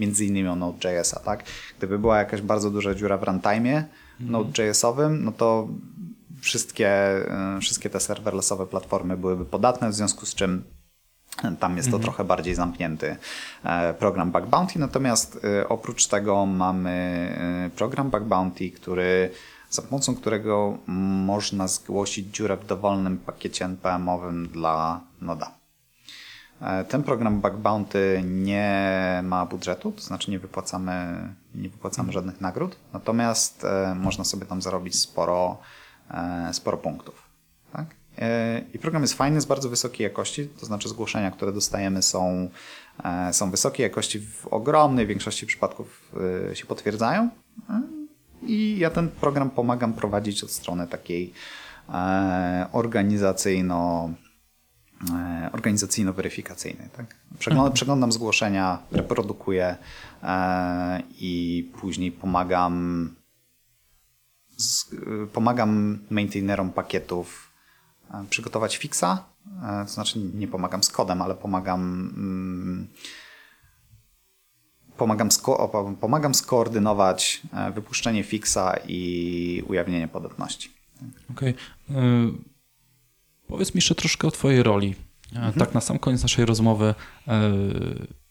między innymi o Node.jsa. Tak? Gdyby była jakaś bardzo duża dziura w runtime'ie Node.jsowym, no to wszystkie te serverlessowe platformy byłyby podatne, w związku z czym tam jest to trochę bardziej zamknięty program Bug Bounty. Natomiast oprócz tego mamy program Bug Bounty, za pomocą którego można zgłosić dziurę w dowolnym pakiecie npm-owym dla Noda. Ten program Bug Bounty nie ma budżetu, to znaczy nie wypłacamy żadnych nagród, natomiast można sobie tam zarobić sporo punktów. Tak? I program jest fajny, z bardzo wysokiej jakości, to znaczy zgłoszenia, które dostajemy są wysokiej jakości, w ogromnej większości przypadków się potwierdzają. I ja ten program pomagam prowadzić od strony takiej organizacyjno-weryfikacyjnej. Tak? Przeglądam zgłoszenia, reprodukuję i później pomagam maintainerom pakietów przygotować fixa, to znaczy nie pomagam z kodem, ale pomagam skoordynować wypuszczenie fixa i ujawnienie podatności. Okej. Powiedz mi jeszcze troszkę o twojej roli. Tak na sam koniec naszej rozmowy.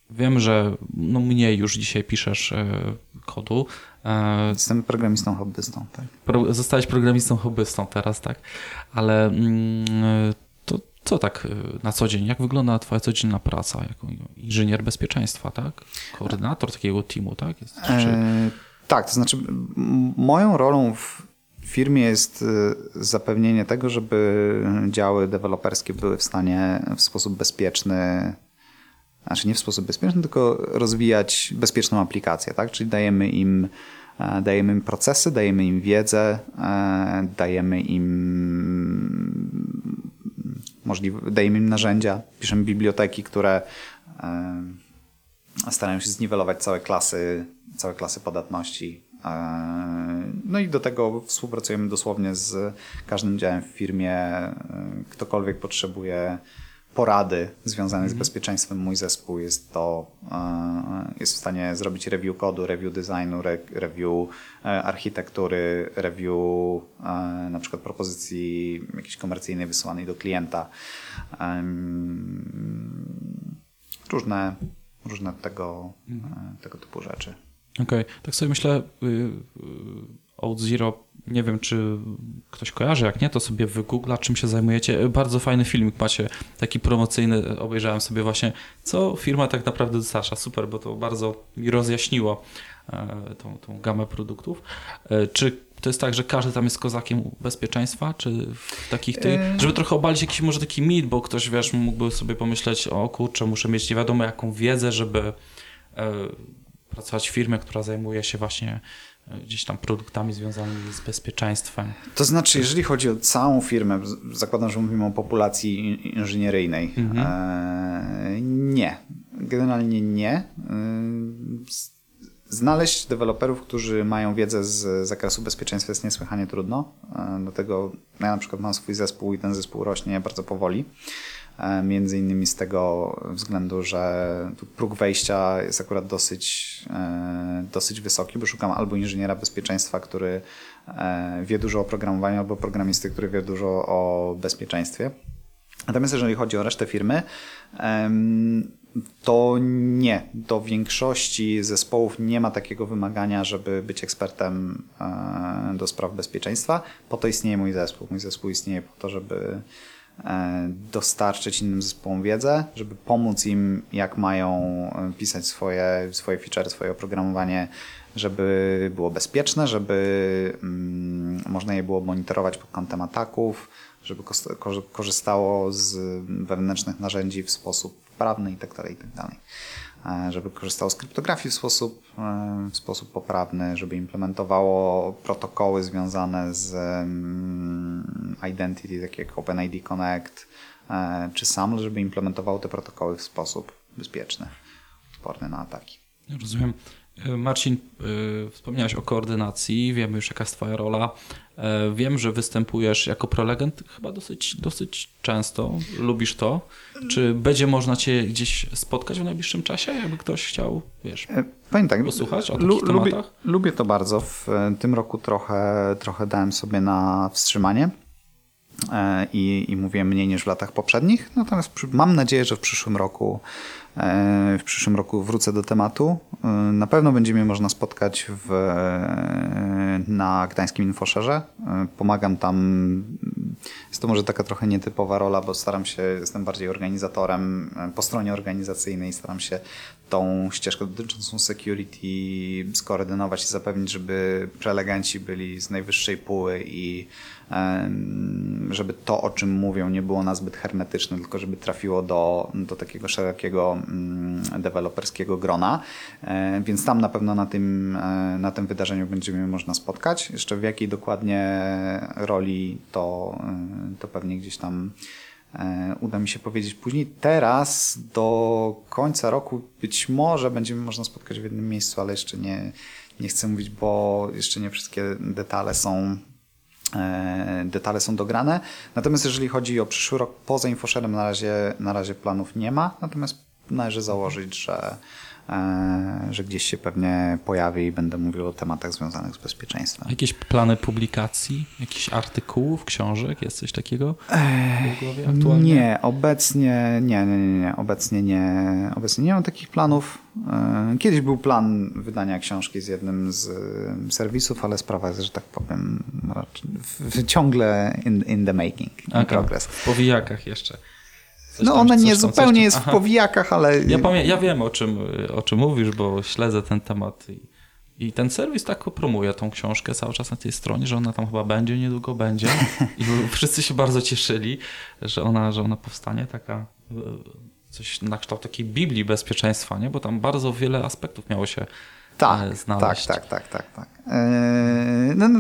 Wiem, że mniej już dzisiaj piszesz kodu. Jestem programistą hobbystą. Tak? Zostałeś programistą hobbystą teraz, tak? Ale to co tak na co dzień? Jak wygląda twoja codzienna praca jako inżynier bezpieczeństwa, tak? Koordynator takiego teamu, tak? Tak, to znaczy moją rolą w firmie jest zapewnienie tego, żeby działy deweloperskie były w stanie w sposób bezpieczny, znaczy nie w sposób bezpieczny, tylko rozwijać bezpieczną aplikację, tak? Czyli dajemy im procesy, dajemy im wiedzę, dajemy im narzędzia, piszemy biblioteki, które starają się zniwelować całe klasy podatności. No i do tego współpracujemy dosłownie z każdym działem w firmie. Ktokolwiek potrzebuje porady związane z bezpieczeństwem mój zespół jest to, jest w stanie zrobić review kodu, review designu, review architektury, review na przykład propozycji jakiejś komercyjnej wysyłanej do klienta. Różne tego typu rzeczy. Okej. Tak sobie myślę, Auth0, nie wiem, czy ktoś kojarzy, jak nie, to sobie wygoogla, czym się zajmujecie. Bardzo fajny filmik macie, taki promocyjny, obejrzałem sobie właśnie, co firma tak naprawdę dostarcza. Super, bo to bardzo mi rozjaśniło tą gamę produktów. Czy to jest tak, że każdy tam jest kozakiem bezpieczeństwa, czy w takich żeby trochę obalić jakiś może taki mit, bo ktoś, wiesz, mógłby sobie pomyśleć, o kurczę, muszę mieć nie wiadomo jaką wiedzę, żeby pracować w firmie, która zajmuje się właśnie gdzieś tam produktami związanymi z bezpieczeństwem. To znaczy, jeżeli chodzi o całą firmę, zakładam, że mówimy o populacji inżynieryjnej. Nie. Generalnie nie. Znaleźć deweloperów, którzy mają wiedzę z zakresu bezpieczeństwa jest niesłychanie trudno. Dlatego ja na przykład mam swój zespół i ten zespół rośnie bardzo powoli. Między innymi z tego względu, że tu próg wejścia jest akurat dosyć wysoki, bo szukam albo inżyniera bezpieczeństwa, który wie dużo o programowaniu, albo programisty, który wie dużo o bezpieczeństwie. Natomiast jeżeli chodzi o resztę firmy, to nie. Do większości zespołów nie ma takiego wymagania, żeby być ekspertem do spraw bezpieczeństwa. Po to istnieje mój zespół. Mój zespół istnieje po to, żeby dostarczyć innym zespołom wiedzę, żeby pomóc im, jak mają pisać swoje feature, swoje oprogramowanie, żeby było bezpieczne, żeby można je było monitorować pod kątem ataków, żeby korzystało z wewnętrznych narzędzi w sposób poprawny itd., żeby korzystało z kryptografii w sposób poprawny, żeby implementowało protokoły związane z identity, takie jak OpenID Connect czy SAML, żeby implementowało te protokoły w sposób bezpieczny, odporny na ataki. Rozumiem. Marcin, wspomniałeś o koordynacji, wiemy już jaka jest twoja rola. Wiem, że występujesz jako prelegent chyba dosyć często. Lubisz to? Czy będzie można cię gdzieś spotkać w najbliższym czasie, jakby ktoś chciał, wiesz, pamiętaj, posłuchać o takich tematach? Lubię to bardzo. W tym roku trochę dałem sobie na wstrzymanie i mówię mniej niż w latach poprzednich. Natomiast mam nadzieję, że w przyszłym roku wrócę do tematu. Na pewno będzie mnie można spotkać na Gdańskim Infoszerze. Pomagam tam. Jest to może taka trochę nietypowa rola, bo jestem bardziej organizatorem po stronie organizacyjnej. Staram się tą ścieżkę dotyczącą security skoordynować i zapewnić, żeby prelegenci byli z najwyższej póły i żeby to, o czym mówią, nie było nazbyt hermetyczne, tylko żeby trafiło do takiego szerokiego deweloperskiego grona. Więc tam na pewno na tym wydarzeniu będziemy można spotkać. Jeszcze w jakiej dokładnie roli to pewnie gdzieś tam uda mi się powiedzieć później. Teraz do końca roku być może będziemy można spotkać w jednym miejscu, ale jeszcze nie chcę mówić, bo jeszcze nie wszystkie detale są dograne. Natomiast jeżeli chodzi o przyszły rok, poza Infosherem na razie planów nie ma, natomiast należy założyć, że gdzieś się pewnie pojawi i będę mówił o tematach związanych z bezpieczeństwem. Jakieś plany publikacji, jakichś artykułów, książek? Jest coś takiego w głowie aktualnie? Nie, obecnie nie. Obecnie nie mam takich planów. Kiedyś był plan wydania książki z jednym z serwisów, ale sprawa jest, że tak powiem, ciągle in the making, in progress. W powijakach jeszcze. Ona nie zupełnie jest w powijakach, ale... Ja wiem, o czym mówisz, bo śledzę ten temat i ten serwis tak promuje tą książkę cały czas na tej stronie, że ona tam chyba będzie, niedługo będzie i wszyscy się bardzo cieszyli, że ona powstanie, taka coś na kształt takiej Biblii bezpieczeństwa, nie? Bo tam bardzo wiele aspektów miało się znaleźć. Tak.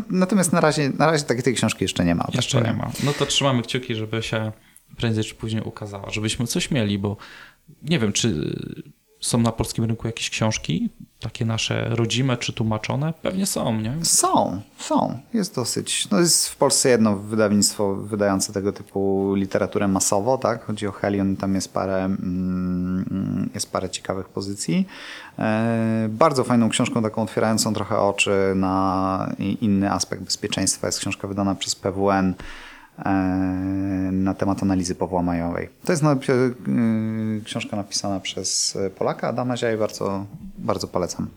Natomiast na razie takiej książki jeszcze nie ma. Jeszcze nie ma. No to trzymamy kciuki, żeby się prędzej czy później ukazała, żebyśmy coś mieli, bo nie wiem, czy Są na polskim rynku jakieś książki, takie nasze rodzime czy tłumaczone? Pewnie są, nie? Są. Jest dosyć. No jest w Polsce jedno wydawnictwo wydające tego typu literaturę masowo, tak? Chodzi o Helion, tam jest parę ciekawych pozycji. Bardzo fajną książką, taką otwierającą trochę oczy na inny aspekt bezpieczeństwa, jest książka wydana przez PWN na temat analizy powłamajowej. To jest książka napisana przez Polaka Adama Zia i bardzo, bardzo polecam.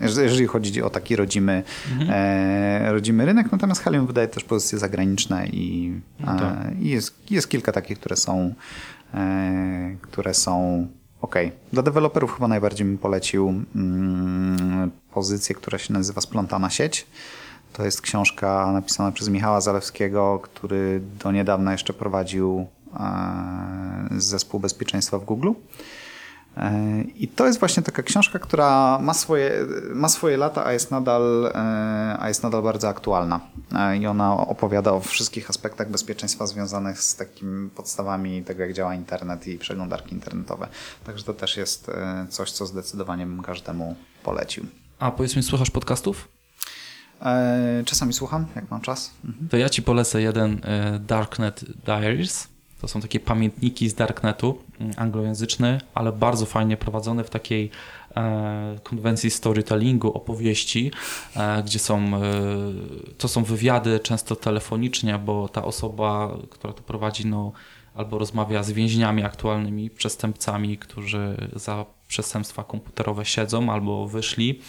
Jeżeli chodzi o taki rodzimy rynek, natomiast Helion wydaje też pozycje zagraniczne i jest kilka takich, które są okej. Dla deweloperów chyba najbardziej bym polecił pozycję, która się nazywa Splątana sieć. To jest książka napisana przez Michała Zalewskiego, który do niedawna jeszcze prowadził zespół bezpieczeństwa w Google. I to jest właśnie taka książka, która ma swoje lata, a jest nadal bardzo aktualna. I ona opowiada o wszystkich aspektach bezpieczeństwa związanych z takimi podstawami tego, jak działa internet i przeglądarki internetowe. Także to też jest coś, co zdecydowanie bym każdemu polecił. A powiedz mi, słuchasz podcastów? Czasami słucham, jak mam czas. Mhm. To ja ci polecę jeden Darknet Diaries. To są takie pamiętniki z Darknetu, anglojęzyczny, ale bardzo fajnie prowadzony w takiej konwencji storytellingu, opowieści, gdzie to są wywiady często telefonicznie, bo ta osoba, która to prowadzi, albo rozmawia z więźniami aktualnymi, przestępcami, którzy za przestępstwa komputerowe siedzą albo wyszli.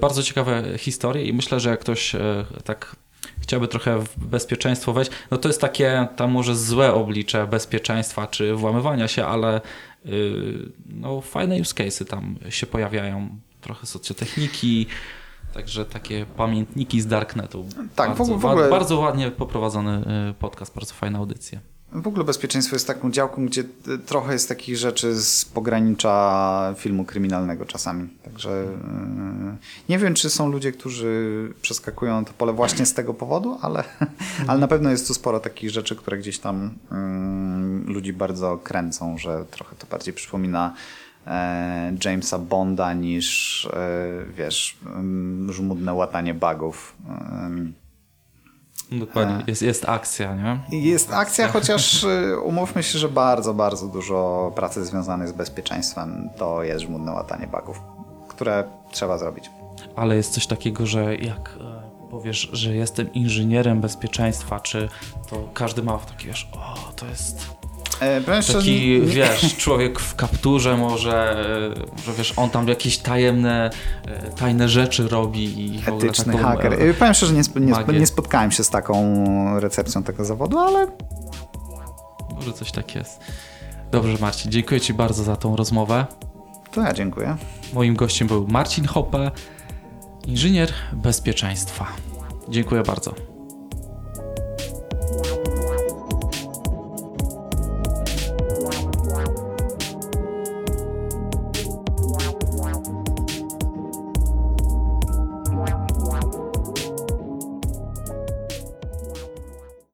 Bardzo ciekawe historie i myślę, że jak ktoś tak chciałby trochę w bezpieczeństwo wejść, no to jest takie tam może złe oblicze bezpieczeństwa czy włamywania się, ale fajne use case'y tam się pojawiają, trochę socjotechniki, także takie pamiętniki z Darknetu. Tak, w ogóle... bardzo ładnie poprowadzony podcast, bardzo fajna audycja. W ogóle bezpieczeństwo jest taką działką, gdzie trochę jest takich rzeczy z pogranicza filmu kryminalnego czasami. Także nie wiem, czy są ludzie, którzy przeskakują to pole właśnie z tego powodu, ale na pewno jest tu sporo takich rzeczy, które gdzieś tam ludzi bardzo kręcą, że trochę to bardziej przypomina Jamesa Bonda niż żmudne łatanie bugów. Dokładnie, jest akcja, nie? Jest akcja, chociaż umówmy się, że bardzo, bardzo dużo pracy związanej z bezpieczeństwem to jest żmudne łatanie bugów, które trzeba zrobić. Ale jest coś takiego, że jak powiesz, że jestem inżynierem bezpieczeństwa, czy to każdy ma taki, wiesz, to jest taki, wiesz, człowiek w kapturze może, wiesz, on tam jakieś tajne rzeczy robi. I etyczny haker. Powiem szczerze, nie spotkałem się z taką recepcją tego zawodu, ale... Może coś tak jest. Dobrze, Marcin, dziękuję ci bardzo za tą rozmowę. To ja dziękuję. Moim gościem był Marcin Hoppe, inżynier bezpieczeństwa. Dziękuję bardzo.